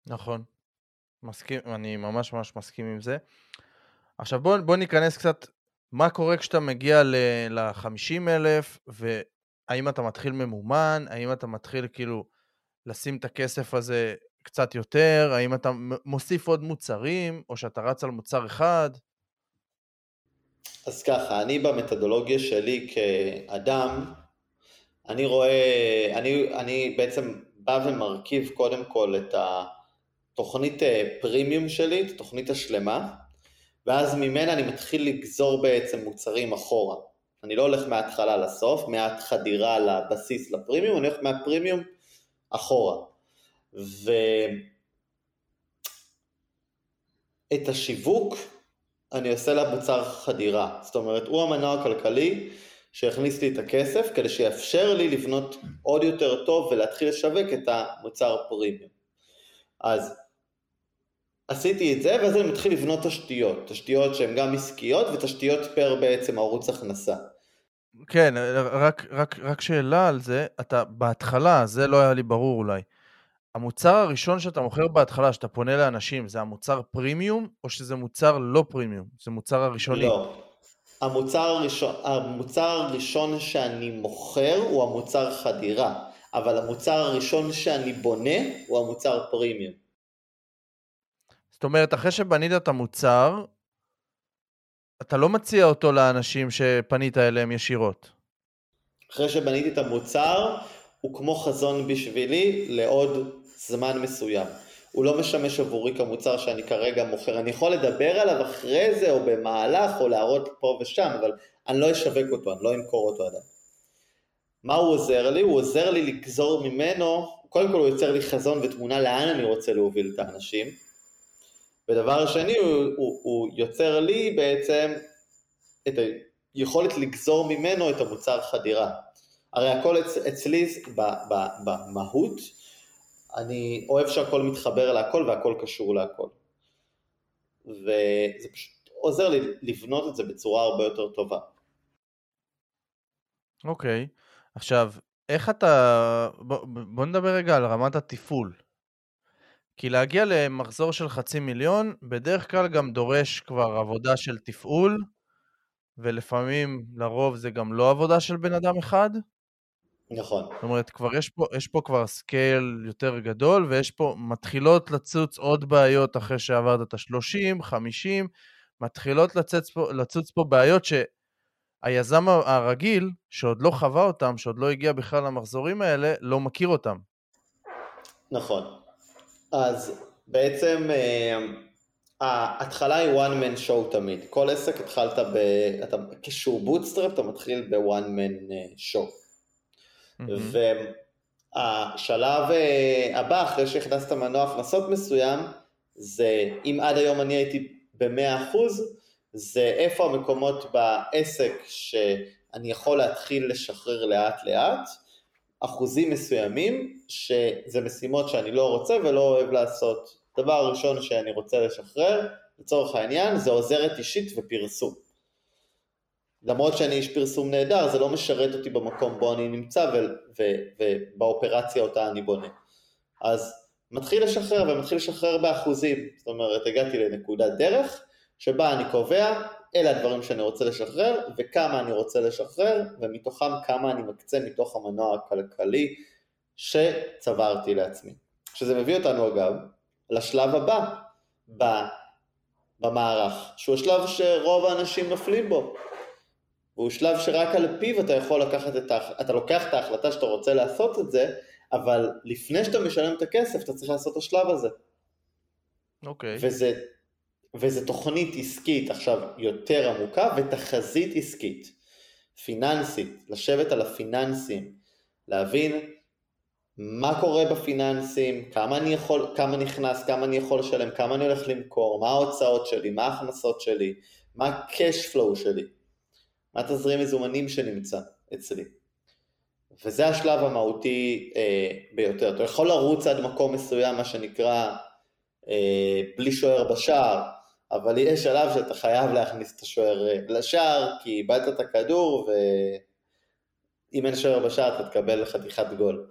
נכון, מסכים, אני ממש ממש מסכים עם זה. עכשיו בוא, בוא ניכנס קצת, מה קורה כשאתה מגיע ל-חמישים אלף ו... האם אתה מתחיל ממומן, האם אתה מתחיל כאילו לשים את הכסף הזה קצת יותר, האם אתה מוסיף עוד מוצרים, או שאתה רץ על מוצר אחד? אז ככה, אני במתודולוגיה שלי כאדם, אני רואה, אני, אני בעצם בא ומרכיב קודם כל את התוכנית פרימיום שלי, את התוכנית השלמה, ואז ממנה אני מתחיל לגזור בעצם מוצרים אחורה. אני לא הולך מההתחלה לסוף, מהחדירה לבסיס לפרימיום, אני הולך מהפרימיום אחורה. ואת השיווק אני עושה למוצר חדירה. זאת אומרת, הוא המנוע הכלכלי שהכניס לי את הכסף, כדי שיאפשר לי לבנות עוד יותר טוב ולהתחיל לשווק את המוצר פרימיום. אז עשיתי את זה, ואז אני מתחיל לבנות תשתיות, תשתיות שהן גם עסקיות, ותשתיות פר בעצם ערוץ הכנסה. כן, רק, רק, רק שאלה על זה, אתה בהתחלה, זה לא היה לי ברור אולי, המוצר הראשון שאתה מוכר בהתחלה, שאתה פונה לאנשים, זה המוצר פרימיום, או שזה מוצר לא פרימיום? זה מוצר הראשוני? לא, המוצר הראשון, המוצר הראשון שאני מוכר הוא המוצר חדירה, אבל המוצר הראשון שאני בונה הוא המוצר פרימיום. זאת אומרת, אחרי שבנית את המוצר, אתה לא מציע אותו לאנשים שפנית אליהם ישירות. אחרי שבניתי את המוצר, הוא כמו חזון בשבילי לעוד זמן מסוים. הוא לא משמש עבורי כמוצר שאני כרגע מוכר. אני יכול לדבר עליו אחרי זה, או במהלך, או להראות פה ושם, אבל אני לא אשווק אותו, אני לא אמכור אותו עדיין. מה הוא עוזר לי? הוא עוזר לי לגזור ממנו, קודם כל הוא יוצר לי חזון ותמונה לאן אני רוצה להוביל את האנשים, ודבר שני, הוא, הוא, הוא יוצר לי בעצם את היכולת לגזור ממנו את המוצר חדירה. הרי הכל אצ, אצלי במהות, אני אוהב שהכל מתחבר להכל והכל קשור להכל. וזה פשוט עוזר לי לבנות את זה בצורה הרבה יותר טובה. אוקיי, עכשיו, איך אתה, בוא, בוא נדבר רגע על רמת התפעול. כי להגיע למחזור של חצי מיליון, בדרך כלל גם דורש כבר עבודה של תפעול, ולפעמים לרוב זה גם לא עבודה של בן אדם אחד. נכון. זאת אומרת, כבר יש פה, יש פה כבר סקייל יותר גדול, ויש פה מתחילות לצוץ עוד בעיות אחרי שעברת את ה-שלושים, חמישים, מתחילות לצוץ פה, לצוץ פה בעיות שהיזם הרגיל, שעוד לא חווה אותם, שעוד לא הגיע בכלל למחזורים האלה, לא מכיר אותם. נכון. אז בעצם ההתחלה היא one man show תמיד, כל עסק התחלת ב... אתה, כשהוא בוטסטראפ אתה מתחיל ב-one man show, mm-hmm. והשלב הבא אחרי שהכנסת מנוע הכנסות מסוים, זה אם עד היום אני הייתי ב-מאה אחוז, זה איפה המקומות בעסק שאני יכול להתחיל לשחרר לאט לאט, אחוזים מסוימים, שזה משימות שאני לא רוצה ולא אוהב לעשות. דבר הראשון שאני רוצה לשחרר, לצורך העניין, זה עוזרת אישית ופרסום. למרות שאני איש פרסום נהדר, זה לא משרת אותי במקום בו אני נמצא ו- ו- ובאופרציה אותה אני בונה. אז מתחיל לשחרר ומתחיל לשחרר באחוזים. זאת אומרת, הגעתי לנקודת דרך, שבה אני קובע, אלה הדברים שאני רוצה לשחרר, וכמה אני רוצה לשחרר, ומתוכם כמה אני מקצה מתוך המנוע הכלכלי שצברתי לעצמי. שזה מביא אותנו אגב לשלב הבא במערך, שהוא השלב שרוב האנשים נופלים בו, והוא שלב שרק על פיו אתה יכול לקחת את ההחלטה, אתה לוקח את ההחלטה שאתה רוצה לעשות את זה, אבל לפני שאתה משלם את הכסף, אתה צריך לעשות את השלב הזה. אוקיי. וזה, וזה תוכנית עסקית עכשיו יותר עמוקה, ותחזית עסקית, פיננסית, לשבת על הפיננסים, להבין מה קורה בפיננסים, כמה אני יכול, כמה נכנס, כמה אני יכול לשלם, כמה אני הולך למכור, מה ההוצאות שלי, מה ההכנסות שלי, מה ה-cash flow שלי, מה תזרים מזומנים שנמצא אצלי. וזה השלב המהותי אה, ביותר. אתה יכול לרוץ עד מקום מסוים, מה שנקרא, אה, בלי שוער בשער, אבל יש שלב שאתה חייב להכניס את השוער לשער, כי איבדת את הכדור, ואם אין שוער בשער, אתה תקבל חתיכת גול.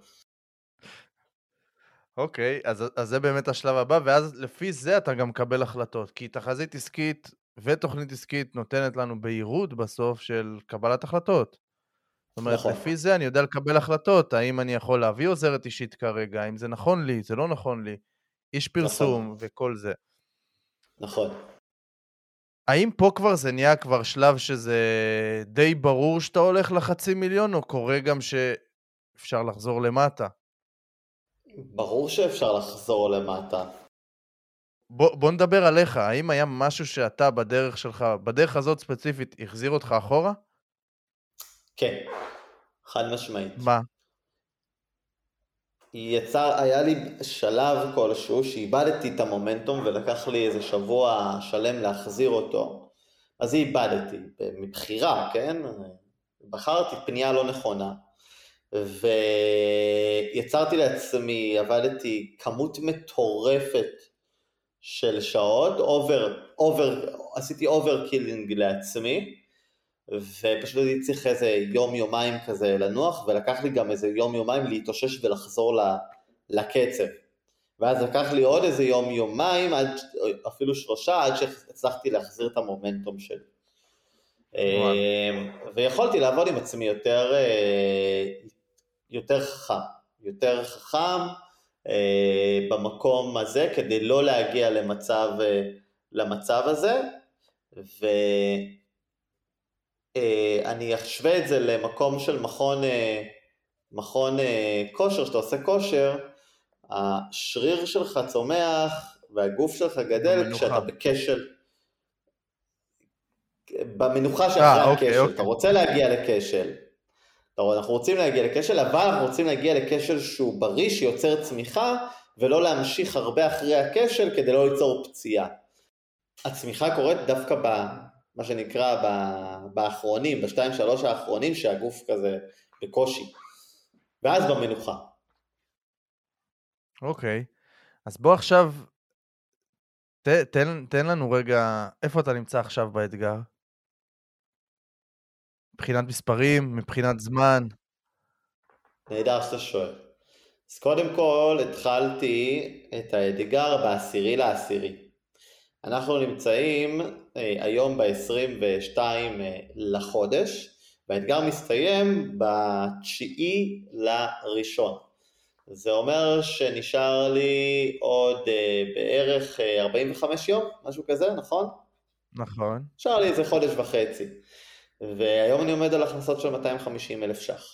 אוקיי, אז, אז זה באמת השלב הבא, ואז לפי זה אתה גם מקבל החלטות, כי תחזית עסקית ותוכנית עסקית נותנת לנו בהירות בסוף של קבלת החלטות. זאת אומרת, נכון. לפי זה אני יודע לקבל החלטות, האם אני יכול להביא עוזרת אישית כרגע, האם זה נכון לי, זה לא נכון לי, איש פרסום נכון. וכל זה. נכון. האם פה כבר זה נהיה כבר שלב שזה די ברור שאתה הולך לחצי מיליון, או קורה גם שאפשר לחזור למטה? ברור שאפשר לחזור למטה. בוא, בוא נדבר עליך, האם היה משהו שאתה בדרך שלך, בדרך הזאת ספציפית, החזיר אותך אחורה? כן, חד משמעית. מה? יצר, היה לי שלב כלשהו שאיבדתי את המומנטום ולקח לי איזה שבוע שלם להחזיר אותו. אז איבדתי, מבחירה, כן? בחרתי פנייה לא נכונה. ויצרתי לעצמי, עבדתי כמות מטורפת של שעות, אובר, אובר, עשיתי אובר קילינג לעצמי, ופשוט הייתי צריך איזה יום יומיים כזה לנוח, ולקח לי גם איזה יום יומיים להתאושש ולחזור לקצב. ואז לקח לי עוד איזה יום יומיים, אפילו שלושה, עד שהצלחתי להחזיר את המומנטום שלי. ויכולתי לעבוד עם עצמי יותר, יותר חכם, יותר חכם במקום הזה, כדי לא להגיע למצב, למצב הזה, ואני אשווה את זה למקום של מכון, מכון כושר, שאתה עושה כושר, השריר שלך צומח, והגוף שלך גדל, כשאתה בקשל, במנוחה שאחרי הקשל, אתה רוצה להגיע לקשל, אנחנו רוצים להגיע לקשל, אבל אנחנו רוצים להגיע לקשל שהוא בריא, שיוצר צמיחה, ולא להמשיך הרבה אחרי הקשל, כדי לא ליצור פציעה. הצמיחה קורית דווקא במה שנקרא, באחרונים, בשתיים, שלוש האחרונים, שהגוף כזה בקושי, ואז במנוחה. אוקיי, אז בוא עכשיו, תן לנו רגע, איפה אתה נמצא עכשיו באתגר? מבחינת מספרים, מבחינת זמן. נהדר שאתה שואל. אז קודם כל התחלתי את האתגר בעשירי לעשירי. אנחנו נמצאים היום ב-עשרים ושתיים לחודש, והאתגר מסתיים בתשיעי לראשון. זה אומר שנשאר לי עוד בערך ארבעים וחמישה יום, משהו כזה, נכון? נכון. נשאר לי איזה חודש וחצי. והיום אני עומד על הכנסות של מאתיים וחמישים אלף שח.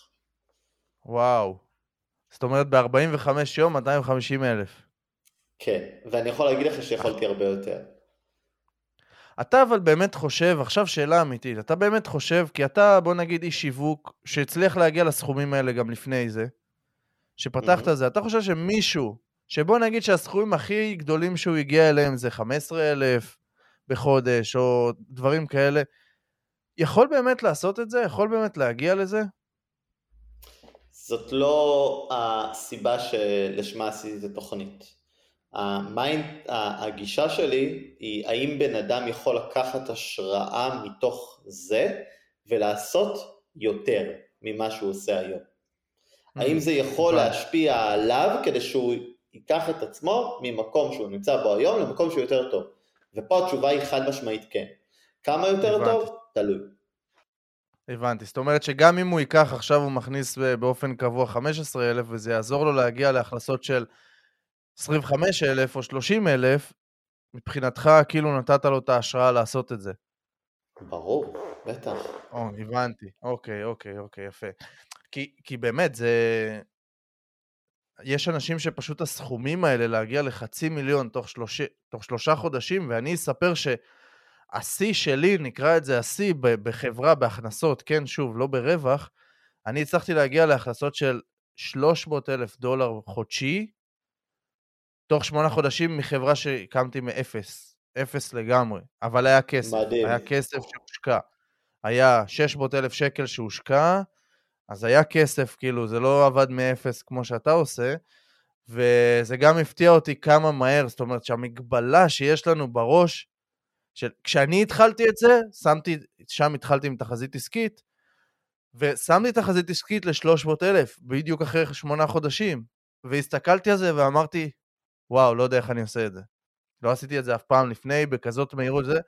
וואו. זאת אומרת, ב-ארבעים וחמישה יום, מאתיים וחמישים אלף. כן, ואני יכול להגיד לך שיכולתי הרבה יותר. אתה אבל באמת חושב, עכשיו שאלה אמיתית, אתה באמת חושב, כי אתה, בוא נגיד, איש שיווק, שהצליח להגיע לסכומים האלה גם לפני זה, שפתחת mm-hmm. זה, אתה חושב שמישהו, שבוא נגיד שהסכומים הכי גדולים שהוא הגיע אליהם, זה חמישה עשר אלף בחודש, או דברים כאלה, יכול באמת לעשות את זה? יכול באמת להגיע לזה? זאת לא הסיבה שלשמה עשיתי את התוכנית. המיינד, הגישה שלי היא האם בן אדם יכול לקחת השראה מתוך זה ולעשות יותר ממה שהוא עושה היום. האם זה יכול להשפיע עליו כדי שהוא ייקח את עצמו ממקום שהוא נמצא בו היום למקום שהוא יותר טוב? ופה התשובה היא חד משמעית כן. כמה יותר טוב? תלוי. הבנתי, זאת אומרת שגם אם הוא ייקח, עכשיו הוא מכניס באופן קבוע חמישה עשר אלף, וזה יעזור לו להגיע להכנסות של עשרים וחמישה אלף או שלושים אלף, מבחינתך כאילו נתת לו את ההשראה לעשות את זה. ברור, בטח. או, הבנתי, אוקיי, אוקיי, אוקיי, יפה. כי, כי באמת זה, יש אנשים שפשוט הסכומים האלה להגיע לחצי מיליון תוך, שלוש, תוך שלושה חודשים, ואני אספר שהשיא שלי, נקרא את זה השיא בחברה, בהכנסות, כן, שוב, לא ברווח, אני הצלחתי להגיע להכנסות של שלוש מאות אלף דולר חודשי, תוך שמונה חודשים מחברה שקמתי מאפס, אפס לגמרי, אבל היה כסף, מדהים. היה כסף שהושקע, היה שש מאות אלף שקל שהושקע, אז היה כסף, כאילו, זה לא עבד מאפס כמו שאתה עושה, וזה גם הפתיע אותי כמה מהר, זאת אומרת שהמגבלה שיש לנו בראש, של... כשאני התחלתי את זה, שמתי, שם התחלתי עם תחזית עסקית, ושמתי תחזית עסקית ל-שלוש מאות אלף, בדיוק אחרי שמונה חודשים, והסתכלתי על זה ואמרתי, וואו, לא יודע איך אני עושה את זה, לא עשיתי את זה אף פעם לפני, בכזאת מהירות זה,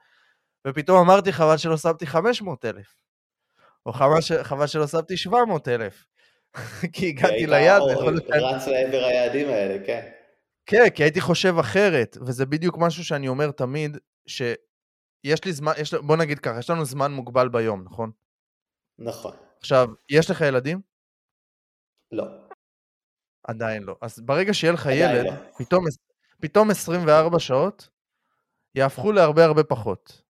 ופתאום אמרתי, חבל שלא שמתי חמש מאות אלף, או חבל שלא שמתי שבע מאות אלף, כי הגעתי ליעד. רץ לעבר היעדים האלה, כן. כן, כי הייתי חושב אחרת, וזה בדיוק משהו שאני אומר תמיד, שיש לי זמן, בוא נגיד ככה, יש לנו זמן מוגבל ביום, נכון? נכון. עכשיו, יש לך ילדים? לא. עדיין לא. אז ברגע שיהיה לך ילד, פתאום עשרים וארבע שעות, יהפכו להרבה הרבה פחות.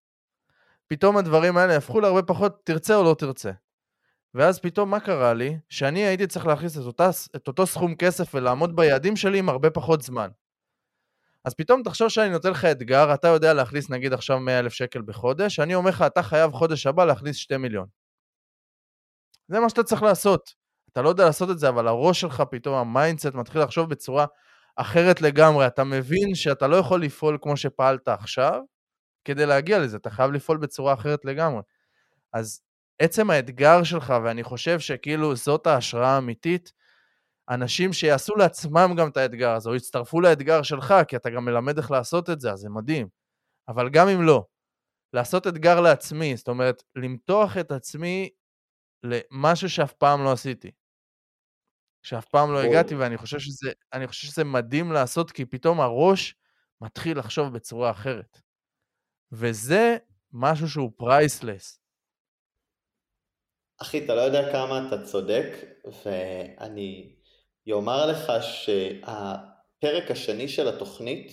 פתאום הדברים האלה הפכו להרבה פחות, תרצה או לא תרצה. ואז פתאום מה קרה לי? שאני הייתי צריך להכניס את, אותה, את אותו סכום כסף ולעמוד ביעדים שלי עם הרבה פחות זמן. אז פתאום תחשוב שאני נותן לך אתגר, אתה יודע להכניס נגיד עכשיו מאה אלף שקל בחודש, אני אומר לך, אתה חייב חודש הבא להכניס שני מיליון. זה מה שאתה צריך לעשות. אתה לא יודע לעשות את זה, אבל הראש שלך פתאום, המיינדסט מתחיל לחשוב בצורה אחרת לגמרי. אתה מבין שאתה לא יכול לפעול כמו שפעלת עכשיו, כדי להגיע לזה, אתה חייב לפעול בצורה אחרת לגמרי. אז עצם האתגר שלך, ואני חושב שכאילו זאת ההשראה האמיתית, אנשים שיעשו לעצמם גם את האתגר הזה, או יצטרפו לאתגר שלך, כי אתה גם מלמד איך לעשות את זה, אז זה מדהים. אבל גם אם לא, לעשות אתגר לעצמי, זאת אומרת, למתוח את עצמי למשהו שאף פעם לא עשיתי. שאף פעם לא הגעתי, ואני חושב שזה, אני חושב שזה מדהים לעשות, כי פתאום הראש מתחיל לחשוב בצורה אחרת. וזה משהו שהוא פרייסלס. אחי, אתה לא יודע כמה אתה צודק, ואני יאמר לך שהפרק השני של התוכנית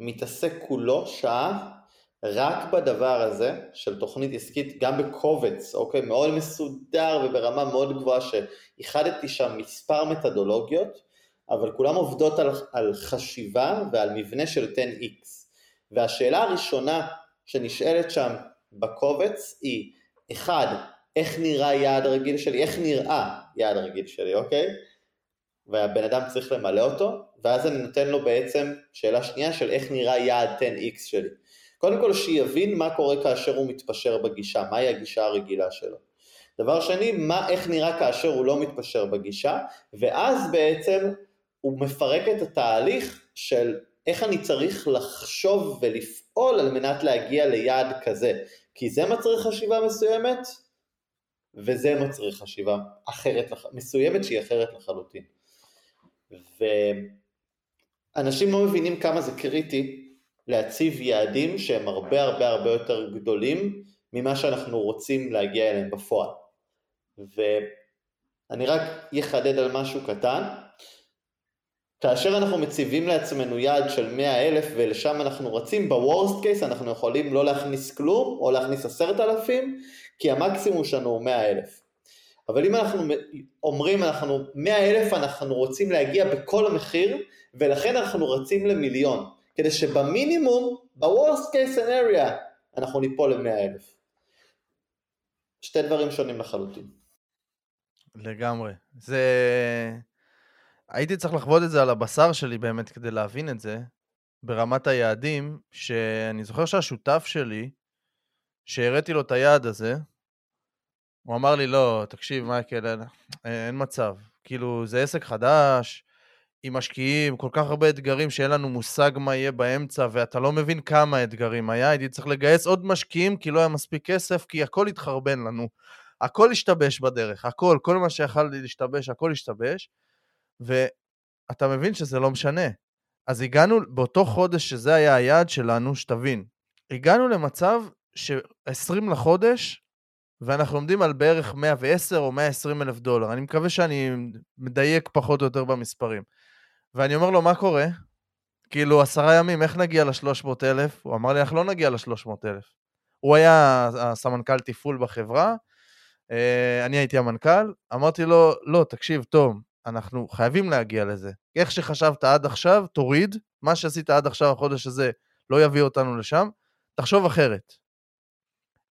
מתעסק כולו שעה רק בדבר הזה של תוכנית עסקית, גם בקובץ, אוקיי? מאוד מסודר וברמה מאוד גבוהה, שאיחדתי שם מספר מתודולוגיות, אבל כולם עובדות על, על חשיבה ועל מבנה של עשר איקס. והשאלה הראשונה שנשאלת שם בקובץ היא, אחד, איך נראה יעד הרגיל שלי, איך נראה יעד הרגיל שלי, אוקיי? והבן אדם צריך למלא אותו, ואז אני נותן לו בעצם שאלה שנייה של איך נראה יעד עשר איקס שלי. קודם כל שיבין מה קורה כאשר הוא מתפשר בגישה, מהי הגישה הרגילה שלו. דבר שני, מה, איך נראה כאשר הוא לא מתפשר בגישה, ואז בעצם הוא מפרק את התהליך של איך אני צריך לחשוב ולפעול על מנת להגיע ליעד כזה, כי זה מצריך חשיבה מסוימת, וזה מצריך חשיבה אחרת, מסוימת שהיא אחרת לחלוטין. ואנשים לא מבינים כמה זה קריטי להציב יעדים שהם הרבה הרבה הרבה יותר גדולים ממה שאנחנו רוצים להגיע אליהם בפועל. ואני רק יחדד על משהו קטן, כאשר אנחנו מציבים לעצמנו יעד של מאה אלף ולשם אנחנו רצים, בוורסט קייס אנחנו יכולים לא להכניס כלום או להכניס עשרת אלפים, כי המקסימום שלנו הוא מאה אלף. אבל אם אנחנו אומרים אנחנו מאה אלף אנחנו רוצים להגיע בכל המחיר, ולכן אנחנו רצים למיליון, כדי שבמינימום, בוורסט קייס סנריה, אנחנו ניפול ל-מאה אלף. שתי דברים שונים לחלוטין. לגמרי. זה... הייתי צריך לחוות את זה על הבשר שלי באמת כדי להבין את זה, ברמת היעדים, שאני זוכר שהשותף שלי, שהראיתי לו את היעד הזה, הוא אמר לי, לא, תקשיב, מייקל, אין מצב. כאילו, זה עסק חדש, עם משקיעים, כל כך הרבה אתגרים שאין לנו מושג מה יהיה באמצע, ואתה לא מבין כמה אתגרים היה, הייתי צריך לגייס עוד משקיעים, כי לא היה מספיק כסף, כי הכל התחרבן לנו. הכל השתבש בדרך, הכל, כל מה שיכל להשתבש, הכל השתבש. ואתה מבין שזה לא משנה. אז הגענו באותו חודש שזה היה היעד שלנו, שתבין. הגענו למצב ש-עשרים לחודש, ואנחנו עומדים על בערך מאה ועשר או מאה ועשרים אלף דולר. אני מקווה שאני מדייק פחות או יותר במספרים. ואני אומר לו, מה קורה? כאילו, עשרה ימים, איך נגיע ל-שלוש מאות אלף? הוא אמר לי, אנחנו לא נגיע ל-שלוש מאות אלף. הוא היה הסמנכ"ל טיפול בחברה, אני הייתי המנכ"ל, אמרתי לו, לא, תקשיב, תום, אנחנו חייבים להגיע לזה. איך שחשבת עד עכשיו, תוריד, מה שעשית עד עכשיו, החודש הזה, לא יביא אותנו לשם, תחשוב אחרת.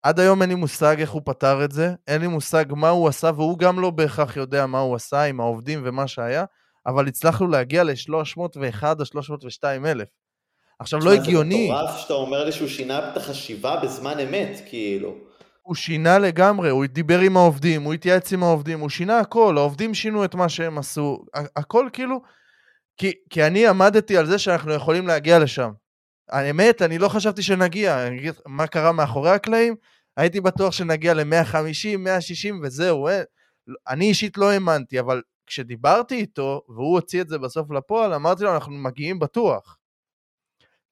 עד היום אין לי מושג איך הוא פתר את זה, אין לי מושג מה הוא עשה, והוא גם לא בהכרח יודע מה הוא עשה עם העובדים ומה שהיה, אבל הצלחנו להגיע ל-שלוש מאות ואחד עד שלוש מאות ושתיים אלף. עכשיו לא הגיוני. זה מטורף שאתה אומר לי שהוא שינה את החשיבה בזמן אמת, כאילו. הוא שינה לגמרי, הוא דיבר עם העובדים, הוא התייעץ עם העובדים, הוא שינה הכל, העובדים שינו את מה שהם עשו, הכל כאילו, כי, כי אני עמדתי על זה שאנחנו יכולים להגיע לשם. האמת, אני לא חשבתי שנגיע, מה קרה מאחורי הקלעים, הייתי בטוח שנגיע ל-מאה וחמישים, מאה שישים וזהו, אני אישית לא האמנתי, אבל כשדיברתי איתו, והוא הוציא את זה בסוף לפועל, אמרתי לו, אנחנו מגיעים בטוח.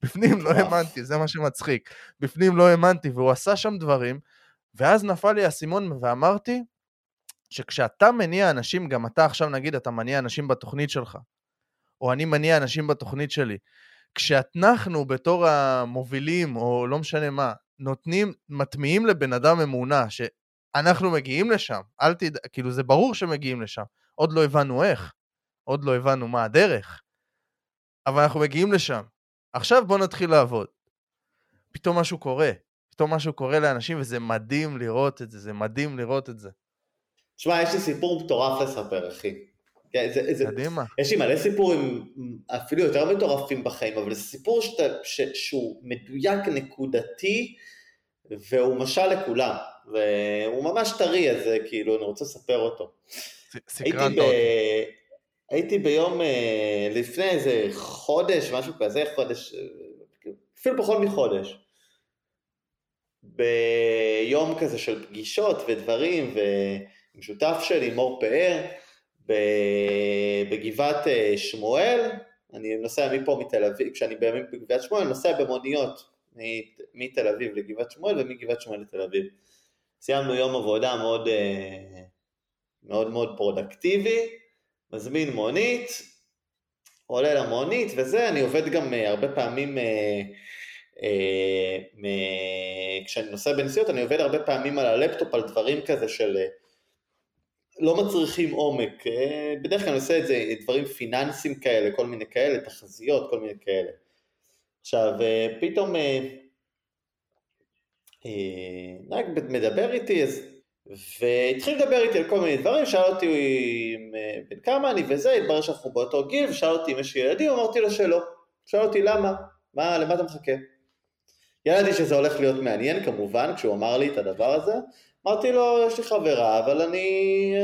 בפנים לא האמנתי, זה מה שמצחיק, בפנים לא האמנתי, והוא עשה שם דברים, ואז נפל לי הסימון ואמרתי, שכשאתה מניע אנשים, גם אתה עכשיו נגיד, אתה מניע אנשים בתוכנית שלך, או אני מניע אנשים בתוכנית שלי, כשאנחנו בתור המובילים, או לא משנה מה, נותנים, מטמיעים לבן אדם אמונה, שאנחנו מגיעים לשם, אל תדע, כאילו זה ברור שמגיעים לשם, עוד לא הבנו איך, עוד לא הבנו מה הדרך, אבל אנחנו מגיעים לשם, עכשיו בוא נתחיל לעבוד, פתאום משהו קורה, פתאום משהו קורה לאנשים, וזה מדהים לראות את זה, זה מדהים לראות את זה. תשמע, יש לי סיפור מטורף לספר, אחי. קדימה. יש לי מלא סיפורים, אפילו יותר מטורפים בחיים, אבל זה סיפור שהוא מדויק, נקודתי, והוא משל לכולם, והוא ממש טרי, אז כאילו, אני רוצה לספר אותו. סקרנת אותו. הייתי ביום, לפני איזה חודש, משהו כזה, חודש, אפילו פחות מחודש, ביום כזה של פגישות ודברים, ומשותף שלי, מור פאר, בגבעת שמואל, אני נוסע מפה מתל אביב, כשאני בימים בגבעת שמואל, אני נוסע במוניות מתל אביב לגבעת שמואל, ומגבעת שמואל לתל אביב. סיימנו יום עבודה מאוד מאוד, מאוד פרודקטיבי, מזמין מונית, עולה למונית, וזה, אני עובד גם הרבה פעמים... כשאני נוסע בנסיעות אני עובד הרבה פעמים על הלפטופ על דברים כזה של לא מצריכים עומק, בדרך כלל אני עושה את זה דברים פיננסיים כאלה, כל מיני כאלה, תחזיות, כל מיני כאלה. עכשיו פתאום נהג מדבר איתי והתחיל לדבר איתי על כל מיני דברים, שאל אותי בן כמה אני וזה, התברר שאנחנו באותו גיל ושאל אותי אם יש ילדים, אמרתי לו שלא, שאל אותי למה, מה, למה אתה מחכה? ידעתי שזה הולך להיות מעניין, כמובן, כשהוא אמר לי את הדבר הזה, אמרתי לו, יש לי חברה, אבל אני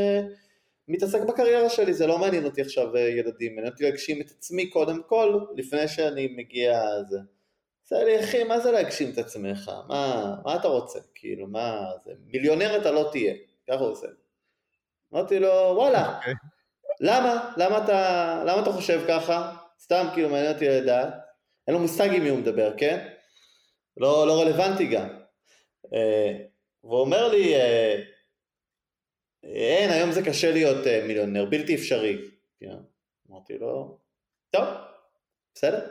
מתעסק בקריירה שלי, זה לא מעניין אותי עכשיו ילדים, מעניין אותי להגשים את עצמי קודם כל, לפני שאני מגיע לזה. זה לי, אחי, מה זה להגשים את עצמך? מה, מה אתה רוצה? כאילו, מה זה? מיליונר אתה לא תהיה, ככה הוא עושה. אמרתי לו, וואלה, okay. למה? למה אתה, למה אתה חושב ככה? סתם, כאילו, מעניין אותי לדעת. אין לו מושג עם מי הוא מדבר, כן? לא, לא רלוונטי גם. והוא אומר לי, אין, היום זה קשה להיות מיליונר, בלתי אפשרי. אמרתי לו, טוב, בסדר?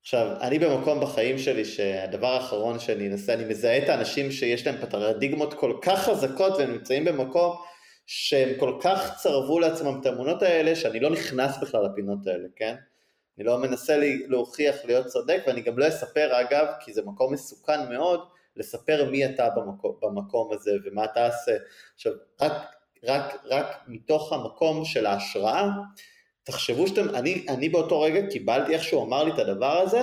עכשיו, אני במקום בחיים שלי שהדבר האחרון שאני אנסה, אני מזהה את האנשים שיש להם פרדיגמות כל כך חזקות, והם נמצאים במקום שהם כל כך צרבו לעצמם את האמונות האלה, שאני לא נכנס בכלל לפינות האלה, כן? אני לא מנסה להוכיח להיות צודק, ואני גם לא אספר אגב, כי זה מקום מסוכן מאוד, לספר מי אתה במקום, במקום הזה, ומה אתה עושה. עכשיו, רק, רק, רק מתוך המקום של ההשראה, תחשבו שאתם, אני, אני באותו רגע קיבלתי איך שהוא אמר לי את הדבר הזה,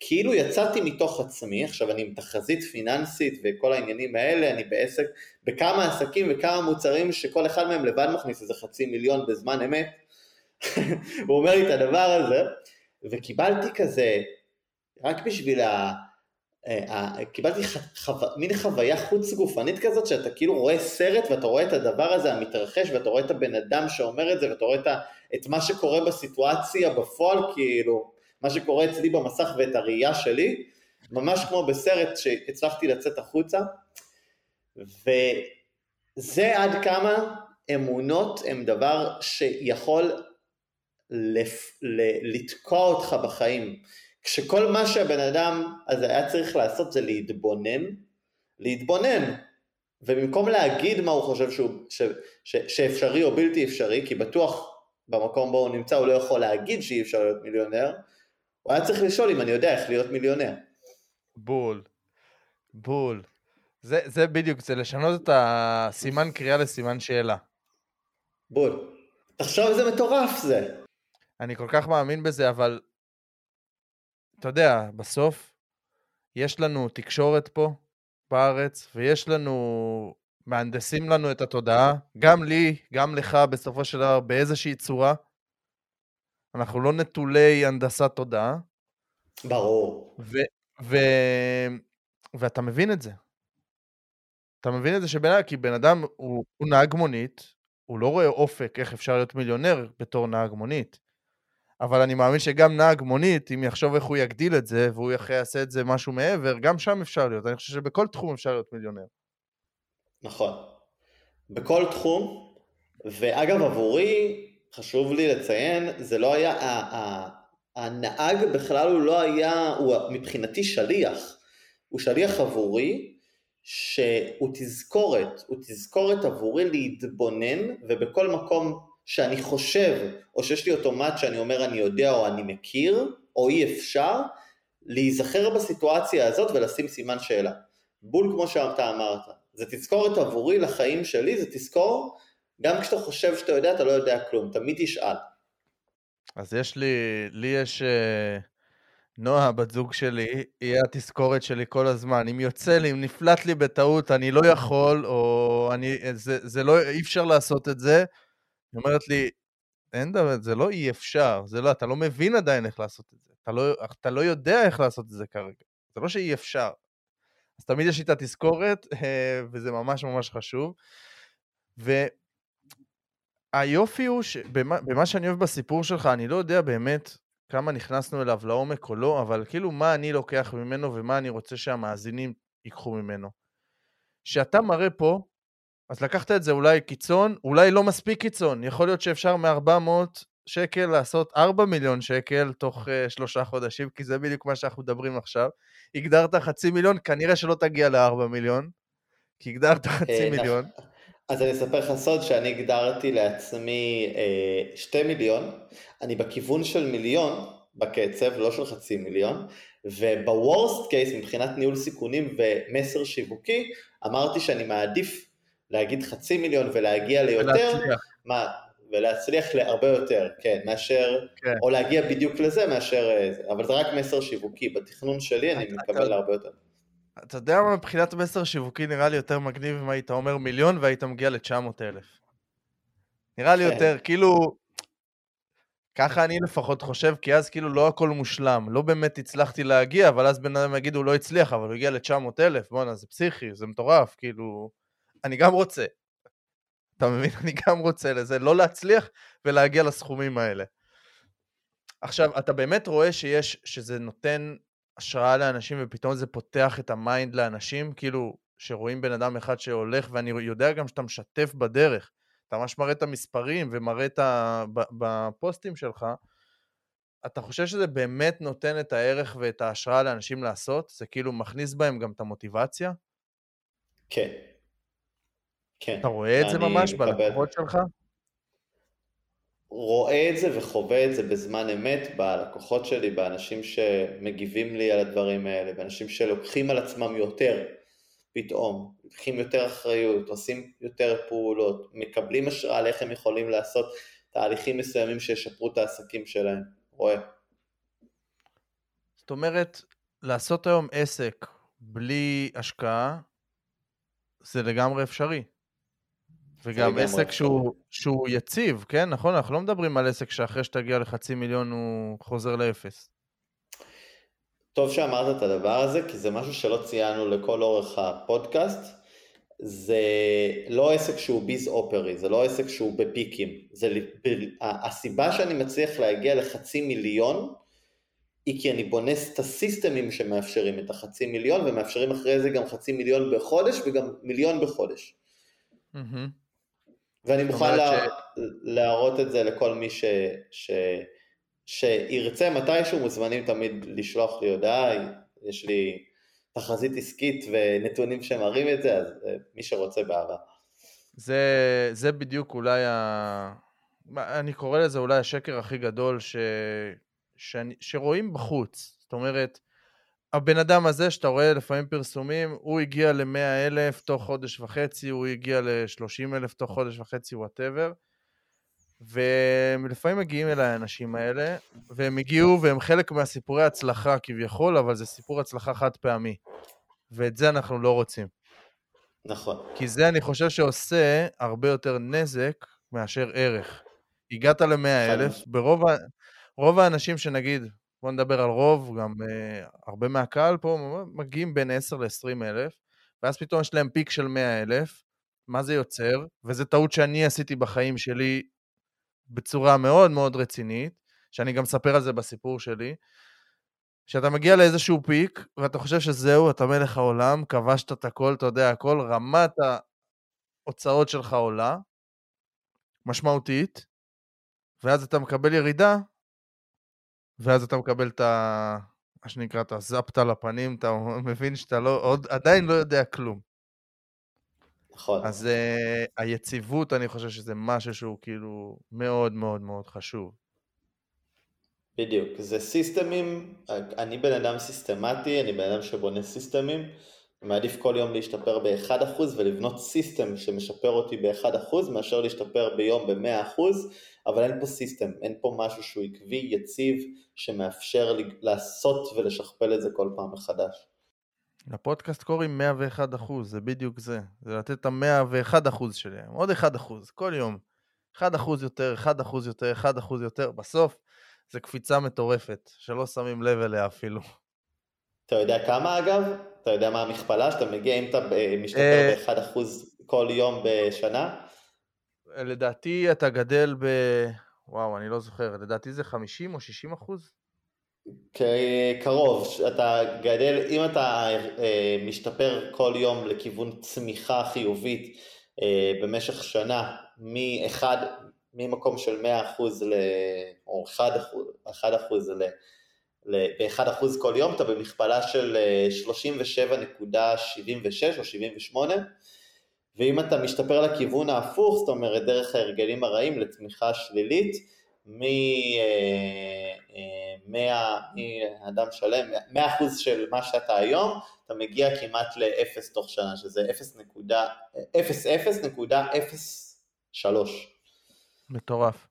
כאילו יצאתי מתוך עצמי, עכשיו אני עם תחזית פיננסית, וכל העניינים האלה, אני בעסק, בכמה עסקים וכמה מוצרים, שכל אחד מהם לבד מכניס איזה חצי מיליון בזמן אמת, הוא אומר לי את הדבר הזה, וקיבלתי כזה, רק בשביל, ה, ה, ה, קיבלתי חו, מין חוויה חוץ גופנית כזאת, שאתה כאילו רואה סרט, ואתה רואה את הדבר הזה המתרחש, ואתה רואה את הבן אדם שאומר את זה, ואתה רואה את, ה, את מה שקורה בסיטואציה בפועל, כאילו, מה שקורה אצלי במסך ואת הראייה שלי, ממש כמו בסרט שהצלחתי לצאת החוצה, וזה עד כמה אמונות הם דבר שיכול לפ... לתקוע אותך בחיים, כשכל מה שהבן אדם הזה היה צריך לעשות זה להתבונן, להתבונן, ובמקום להגיד מה הוא חושב שהוא, ש... ש... שאפשרי או בלתי אפשרי, כי בטוח במקום בו הוא נמצא הוא לא יכול להגיד שאי אפשר להיות מיליונר, הוא היה צריך לשאול אם אני יודע איך להיות מיליונר. בול, בול, זה, זה בדיוק, זה לשנות את הסימן קריאה לסימן שאלה. בול, עכשיו זה מטורף זה. אני כל כך מאמין בזה, אבל אתה יודע, בסוף יש לנו תקשורת פה בארץ, ויש לנו, מהנדסים לנו את התודעה, גם לי, גם לך בסופו של דבר, באיזושהי צורה, אנחנו לא נטולי הנדסת תודעה. ברור. ו... ו... ואתה מבין את זה. אתה מבין את זה שבן אדם, כי בן אדם הוא, הוא נהג מונית, הוא לא רואה אופק איך אפשר להיות מיליונר בתור נהג מונית. אבל אני מאמין שגם נהג מונית, אם יחשוב איך הוא יגדיל את זה, והוא יעשה את זה משהו מעבר, גם שם אפשר להיות. אני חושב שבכל תחום אפשר להיות מיליונר. נכון. בכל תחום, ואגב עבורי, חשוב לי לציין, זה לא היה, הנהג בכלל הוא לא היה, הוא מבחינתי שליח. הוא שליח עבורי, שהוא תזכורת, הוא תזכורת עבורי להתבונן, ובכל מקום שאני חושב, או שיש לי אוטומט שאני אומר אני יודע או אני מכיר, או אי אפשר, להיזכר בסיטואציה הזאת ולשים סימן שאלה. בול כמו שאתה אמרת. זה תזכורת עבורי לחיים שלי, זה תזכור, גם כשאתה חושב שאתה יודע, אתה לא יודע כלום, תמיד תשאל. אז יש לי, לי יש... נועה, בת זוג שלי, היא התזכורת שלי כל הזמן. אם יוצא לי, אם נפלט לי בטעות, אני לא יכול, או אני, זה, זה לא, אי אפשר לעשות את זה. היא אומרת לי, אין דבר, זה לא אי אפשר, זה לא, אתה לא מבין עדיין איך לעשות את זה. אתה לא, אתה לא יודע איך לעשות את זה כרגע. זה לא שאי אפשר. אז תמיד יש לי את התזכורת, וזה ממש ממש חשוב. והיופי הוא, שבמה, במה שאני אוהב בסיפור שלך, אני לא יודע באמת, כמה נכנסנו אליו לעומק או לא, אבל כאילו מה אני לוקח ממנו ומה אני רוצה שהמאזינים ייקחו ממנו. שאתה מראה פה, אז לקחת את זה אולי קיצון, אולי לא מספיק קיצון, יכול להיות שאפשר מ-ארבע מאות שקל לעשות ארבעה מיליון שקל תוך uh, שלושה חודשים, כי זה בדיוק מה שאנחנו מדברים עכשיו. הגדרת חצי מיליון, כנראה שלא תגיע ל-ארבעה מיליון, כי הגדרת חצי מיליון. אז אני אספר לך סוד שאני הגדרתי לעצמי אה, שתי מיליון, אני בכיוון של מיליון בקצב, לא של חצי מיליון, ובוורסט קייס מבחינת ניהול סיכונים ומסר שיווקי, אמרתי שאני מעדיף להגיד חצי מיליון ולהגיע ליותר, ולהצליח, מה, ולהצליח להרבה יותר, כן, מאשר, כן. או להגיע בדיוק לזה מאשר, אבל זה רק מסר שיווקי, בתכנון שלי אני מקבל הרבה יותר. אתה יודע מה, מבחינת מסר שיווקי נראה לי יותר מגניב אם היית אומר מיליון והיית מגיע ל-תשע מאות אלף. נראה לי יותר, כאילו, ככה אני לפחות חושב, כי אז כאילו לא הכל מושלם, לא באמת הצלחתי להגיע, אבל אז בן אדם יגיד הוא לא הצליח, אבל הוא הגיע ל-תשע מאות אלף, בוא'נה, זה פסיכי, זה מטורף, כאילו, אני גם רוצה. אתה מבין? אני גם רוצה לזה, לא להצליח ולהגיע לסכומים האלה. עכשיו, אתה באמת רואה שיש, שזה נותן השראה לאנשים, ופתאום זה פותח את המיינד לאנשים, כאילו שרואים בן אדם אחד שהולך, ואני יודע גם שאתה משתף בדרך, אתה ממש מראה את המספרים, ומראה את ה... בפוסטים שלך, אתה חושב שזה באמת נותן את הערך, ואת ההשראה לאנשים לעשות? זה כאילו מכניס בהם גם את המוטיבציה? כן. כן. אתה רואה את זה ממש בלקוחות שלך? רואה את זה וחווה את זה בזמן אמת, בלקוחות שלי, באנשים שמגיבים לי על הדברים האלה, באנשים שלוקחים על עצמם יותר, פתאום, לוקחים יותר אחריות, עושים יותר פעולות, מקבלים השראה על איך הם יכולים לעשות תהליכים מסוימים שישפרו את העסקים שלהם, רואה. זאת אומרת, לעשות היום עסק בלי השקעה, זה לגמרי אפשרי. וגם עסק שהוא, שהוא יציב, כן? נכון? אנחנו לא מדברים על עסק שאחרי שתגיע לחצי מיליון הוא חוזר לאפס. טוב שאמרת את הדבר הזה, כי זה משהו שלא ציינו לכל אורך הפודקאסט. זה לא עסק שהוא ביז אופרי, זה לא עסק שהוא בפיקים. זה... הסיבה שאני מצליח להגיע לחצי מיליון, היא כי אני בונס את הסיסטמים שמאפשרים את החצי מיליון, ומאפשרים אחרי זה גם חצי מיליון בחודש וגם מיליון בחודש. ואני מוכן לה, ש... להראות את זה לכל מי ש, ש, שירצה מתישהו, מוזמנים תמיד לשלוח לי הודעה, יש לי תחזית עסקית ונתונים שמראים את זה, אז מי שרוצה בעבר. זה, זה בדיוק אולי, ה... אני קורא לזה אולי השקר הכי גדול ש... שאני... שרואים בחוץ, זאת אומרת, הבן אדם הזה שאתה רואה לפעמים פרסומים, הוא הגיע ל-מאה אלף תוך חודש וחצי, הוא הגיע ל-שלושים אלף תוך חודש וחצי, whatever, ולפעמים מגיעים אל האנשים האלה, והם הגיעו והם חלק מהסיפורי הצלחה כביכול, אבל זה סיפור הצלחה חד פעמי, ואת זה אנחנו לא רוצים. נכון. כי זה אני חושב שעושה הרבה יותר נזק מאשר ערך. הגעת ל-מאה אלף, ברוב ה... רוב האנשים שנגיד, בוא נדבר על רוב, גם uh, הרבה מהקהל פה, מגיעים בין עשר ל-עשרים אלף, ואז פתאום יש להם פיק של מאה אלף, מה זה יוצר? וזו טעות שאני עשיתי בחיים שלי, בצורה מאוד מאוד רצינית, שאני גם מספר על זה בסיפור שלי, שאתה מגיע לאיזשהו פיק, ואתה חושב שזהו, אתה מלך העולם, כבשת את הכל, אתה יודע הכל, רמת ההוצאות שלך עולה, משמעותית, ואז אתה מקבל ירידה, ואז אתה מקבל את ה... מה שנקרא, אתה זפת על הפנים, אתה מבין שאתה לא, עוד, עדיין לא יודע כלום. נכון. אז uh, היציבות, אני חושב שזה משהו שהוא כאילו מאוד מאוד מאוד חשוב. בדיוק, זה סיסטמים, אני בן אדם סיסטמטי, אני בן אדם שבונה סיסטמים, אני מעדיף כל יום להשתפר ב-אחד אחוז ולבנות סיסטם שמשפר אותי ב-אחד אחוז, מאשר להשתפר ביום ב-מאה אחוז, אבל אין פה סיסטם, אין פה משהו שהוא עקבי, יציב, שמאפשר לעשות ולשכפל את זה כל פעם מחדש. לפודקאסט קוראים מאה ואחד אחוז, זה בדיוק זה, זה לתת את ה-מאה ואחד אחוז שלהם, עוד אחד אחוז, כל יום, אחד אחוז יותר, אחד אחוז יותר, אחד אחוז יותר, בסוף זה קפיצה מטורפת, שלא שמים לב אליה אפילו. אתה יודע כמה אגב? אתה יודע מה המכפלה? שאתה מגיע אם אתה משתפר ב-אחד אחוז כל יום בשנה? לדעתי אתה גדל ב... וואו, אני לא זוכר. לדעתי זה חמישים או שישים אחוז? קרוב. אתה גדל, אם אתה משתפר כל יום לכיוון צמיחה חיובית במשך שנה, מ-אחד, ממקום של מאה אחוז ל... או אחד אחוז ל... ב-אחד אחוז כל יום, אתה במכפלה של שלושים ושבע נקודה שבעים ושש או שבעים ושמונה, ואם אתה משתפר לכיוון ההפוך, זאת אומרת דרך ההרגלים הרעים לצמיחה שלילית, מאדם שלם, מאה אחוז של מה שאתה היום, אתה מגיע כמעט ל-אפס תוך שנה, שזה אפס נקודה אפס אפס אפס שלוש. מטורף.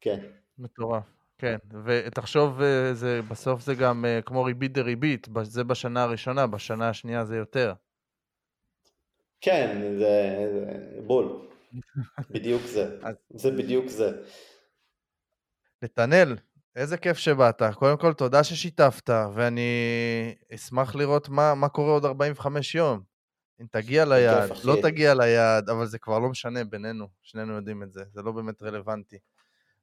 כן. מטורף. כן, ותחשוב, זה, בסוף זה גם כמו ריבית דריבית, זה בשנה הראשונה, בשנה השנייה זה יותר. כן, זה, זה בול, בדיוק זה, זה בדיוק זה. נתנאל, איזה כיף שבאת, קודם כל תודה ששיתפת, ואני אשמח לראות מה, מה קורה עוד ארבעים וחמישה יום, אם תגיע ליעד, לא תגיע ליעד, אבל זה כבר לא משנה בינינו, שנינו יודעים את זה, זה לא באמת רלוונטי.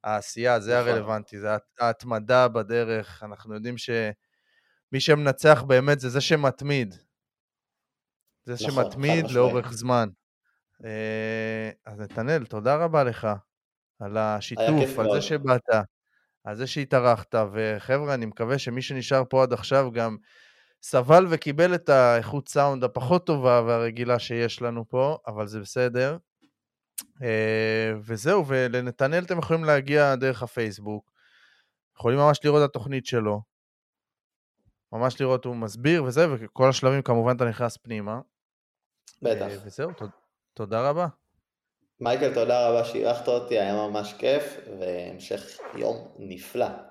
העשייה, זה הרלוונטי, זה ההתמדה בדרך, אנחנו יודעים שמי שמנצח באמת זה זה שמתמיד, זה שמתמיד לאורך זמן. אז נתנאל, תודה רבה לך על השיתוף, על זה שבאת, על זה שהתארחת, וחבר'ה, אני מקווה שמי שנשאר פה עד עכשיו גם סבל וקיבל את האיכות סאונד הפחות טובה והרגילה שיש לנו פה, אבל זה בסדר. וזהו, ולנתנאל אתם יכולים להגיע דרך הפייסבוק, יכולים ממש לראות התוכנית שלו, ממש לראות הוא מסביר וזה, וכל השלבים כמובן אתה נכנס פנימה. בטח. וזהו, תודה רבה. מייקל, תודה רבה שאירחת אותי, היה ממש כיף, והמשך יום נפלא.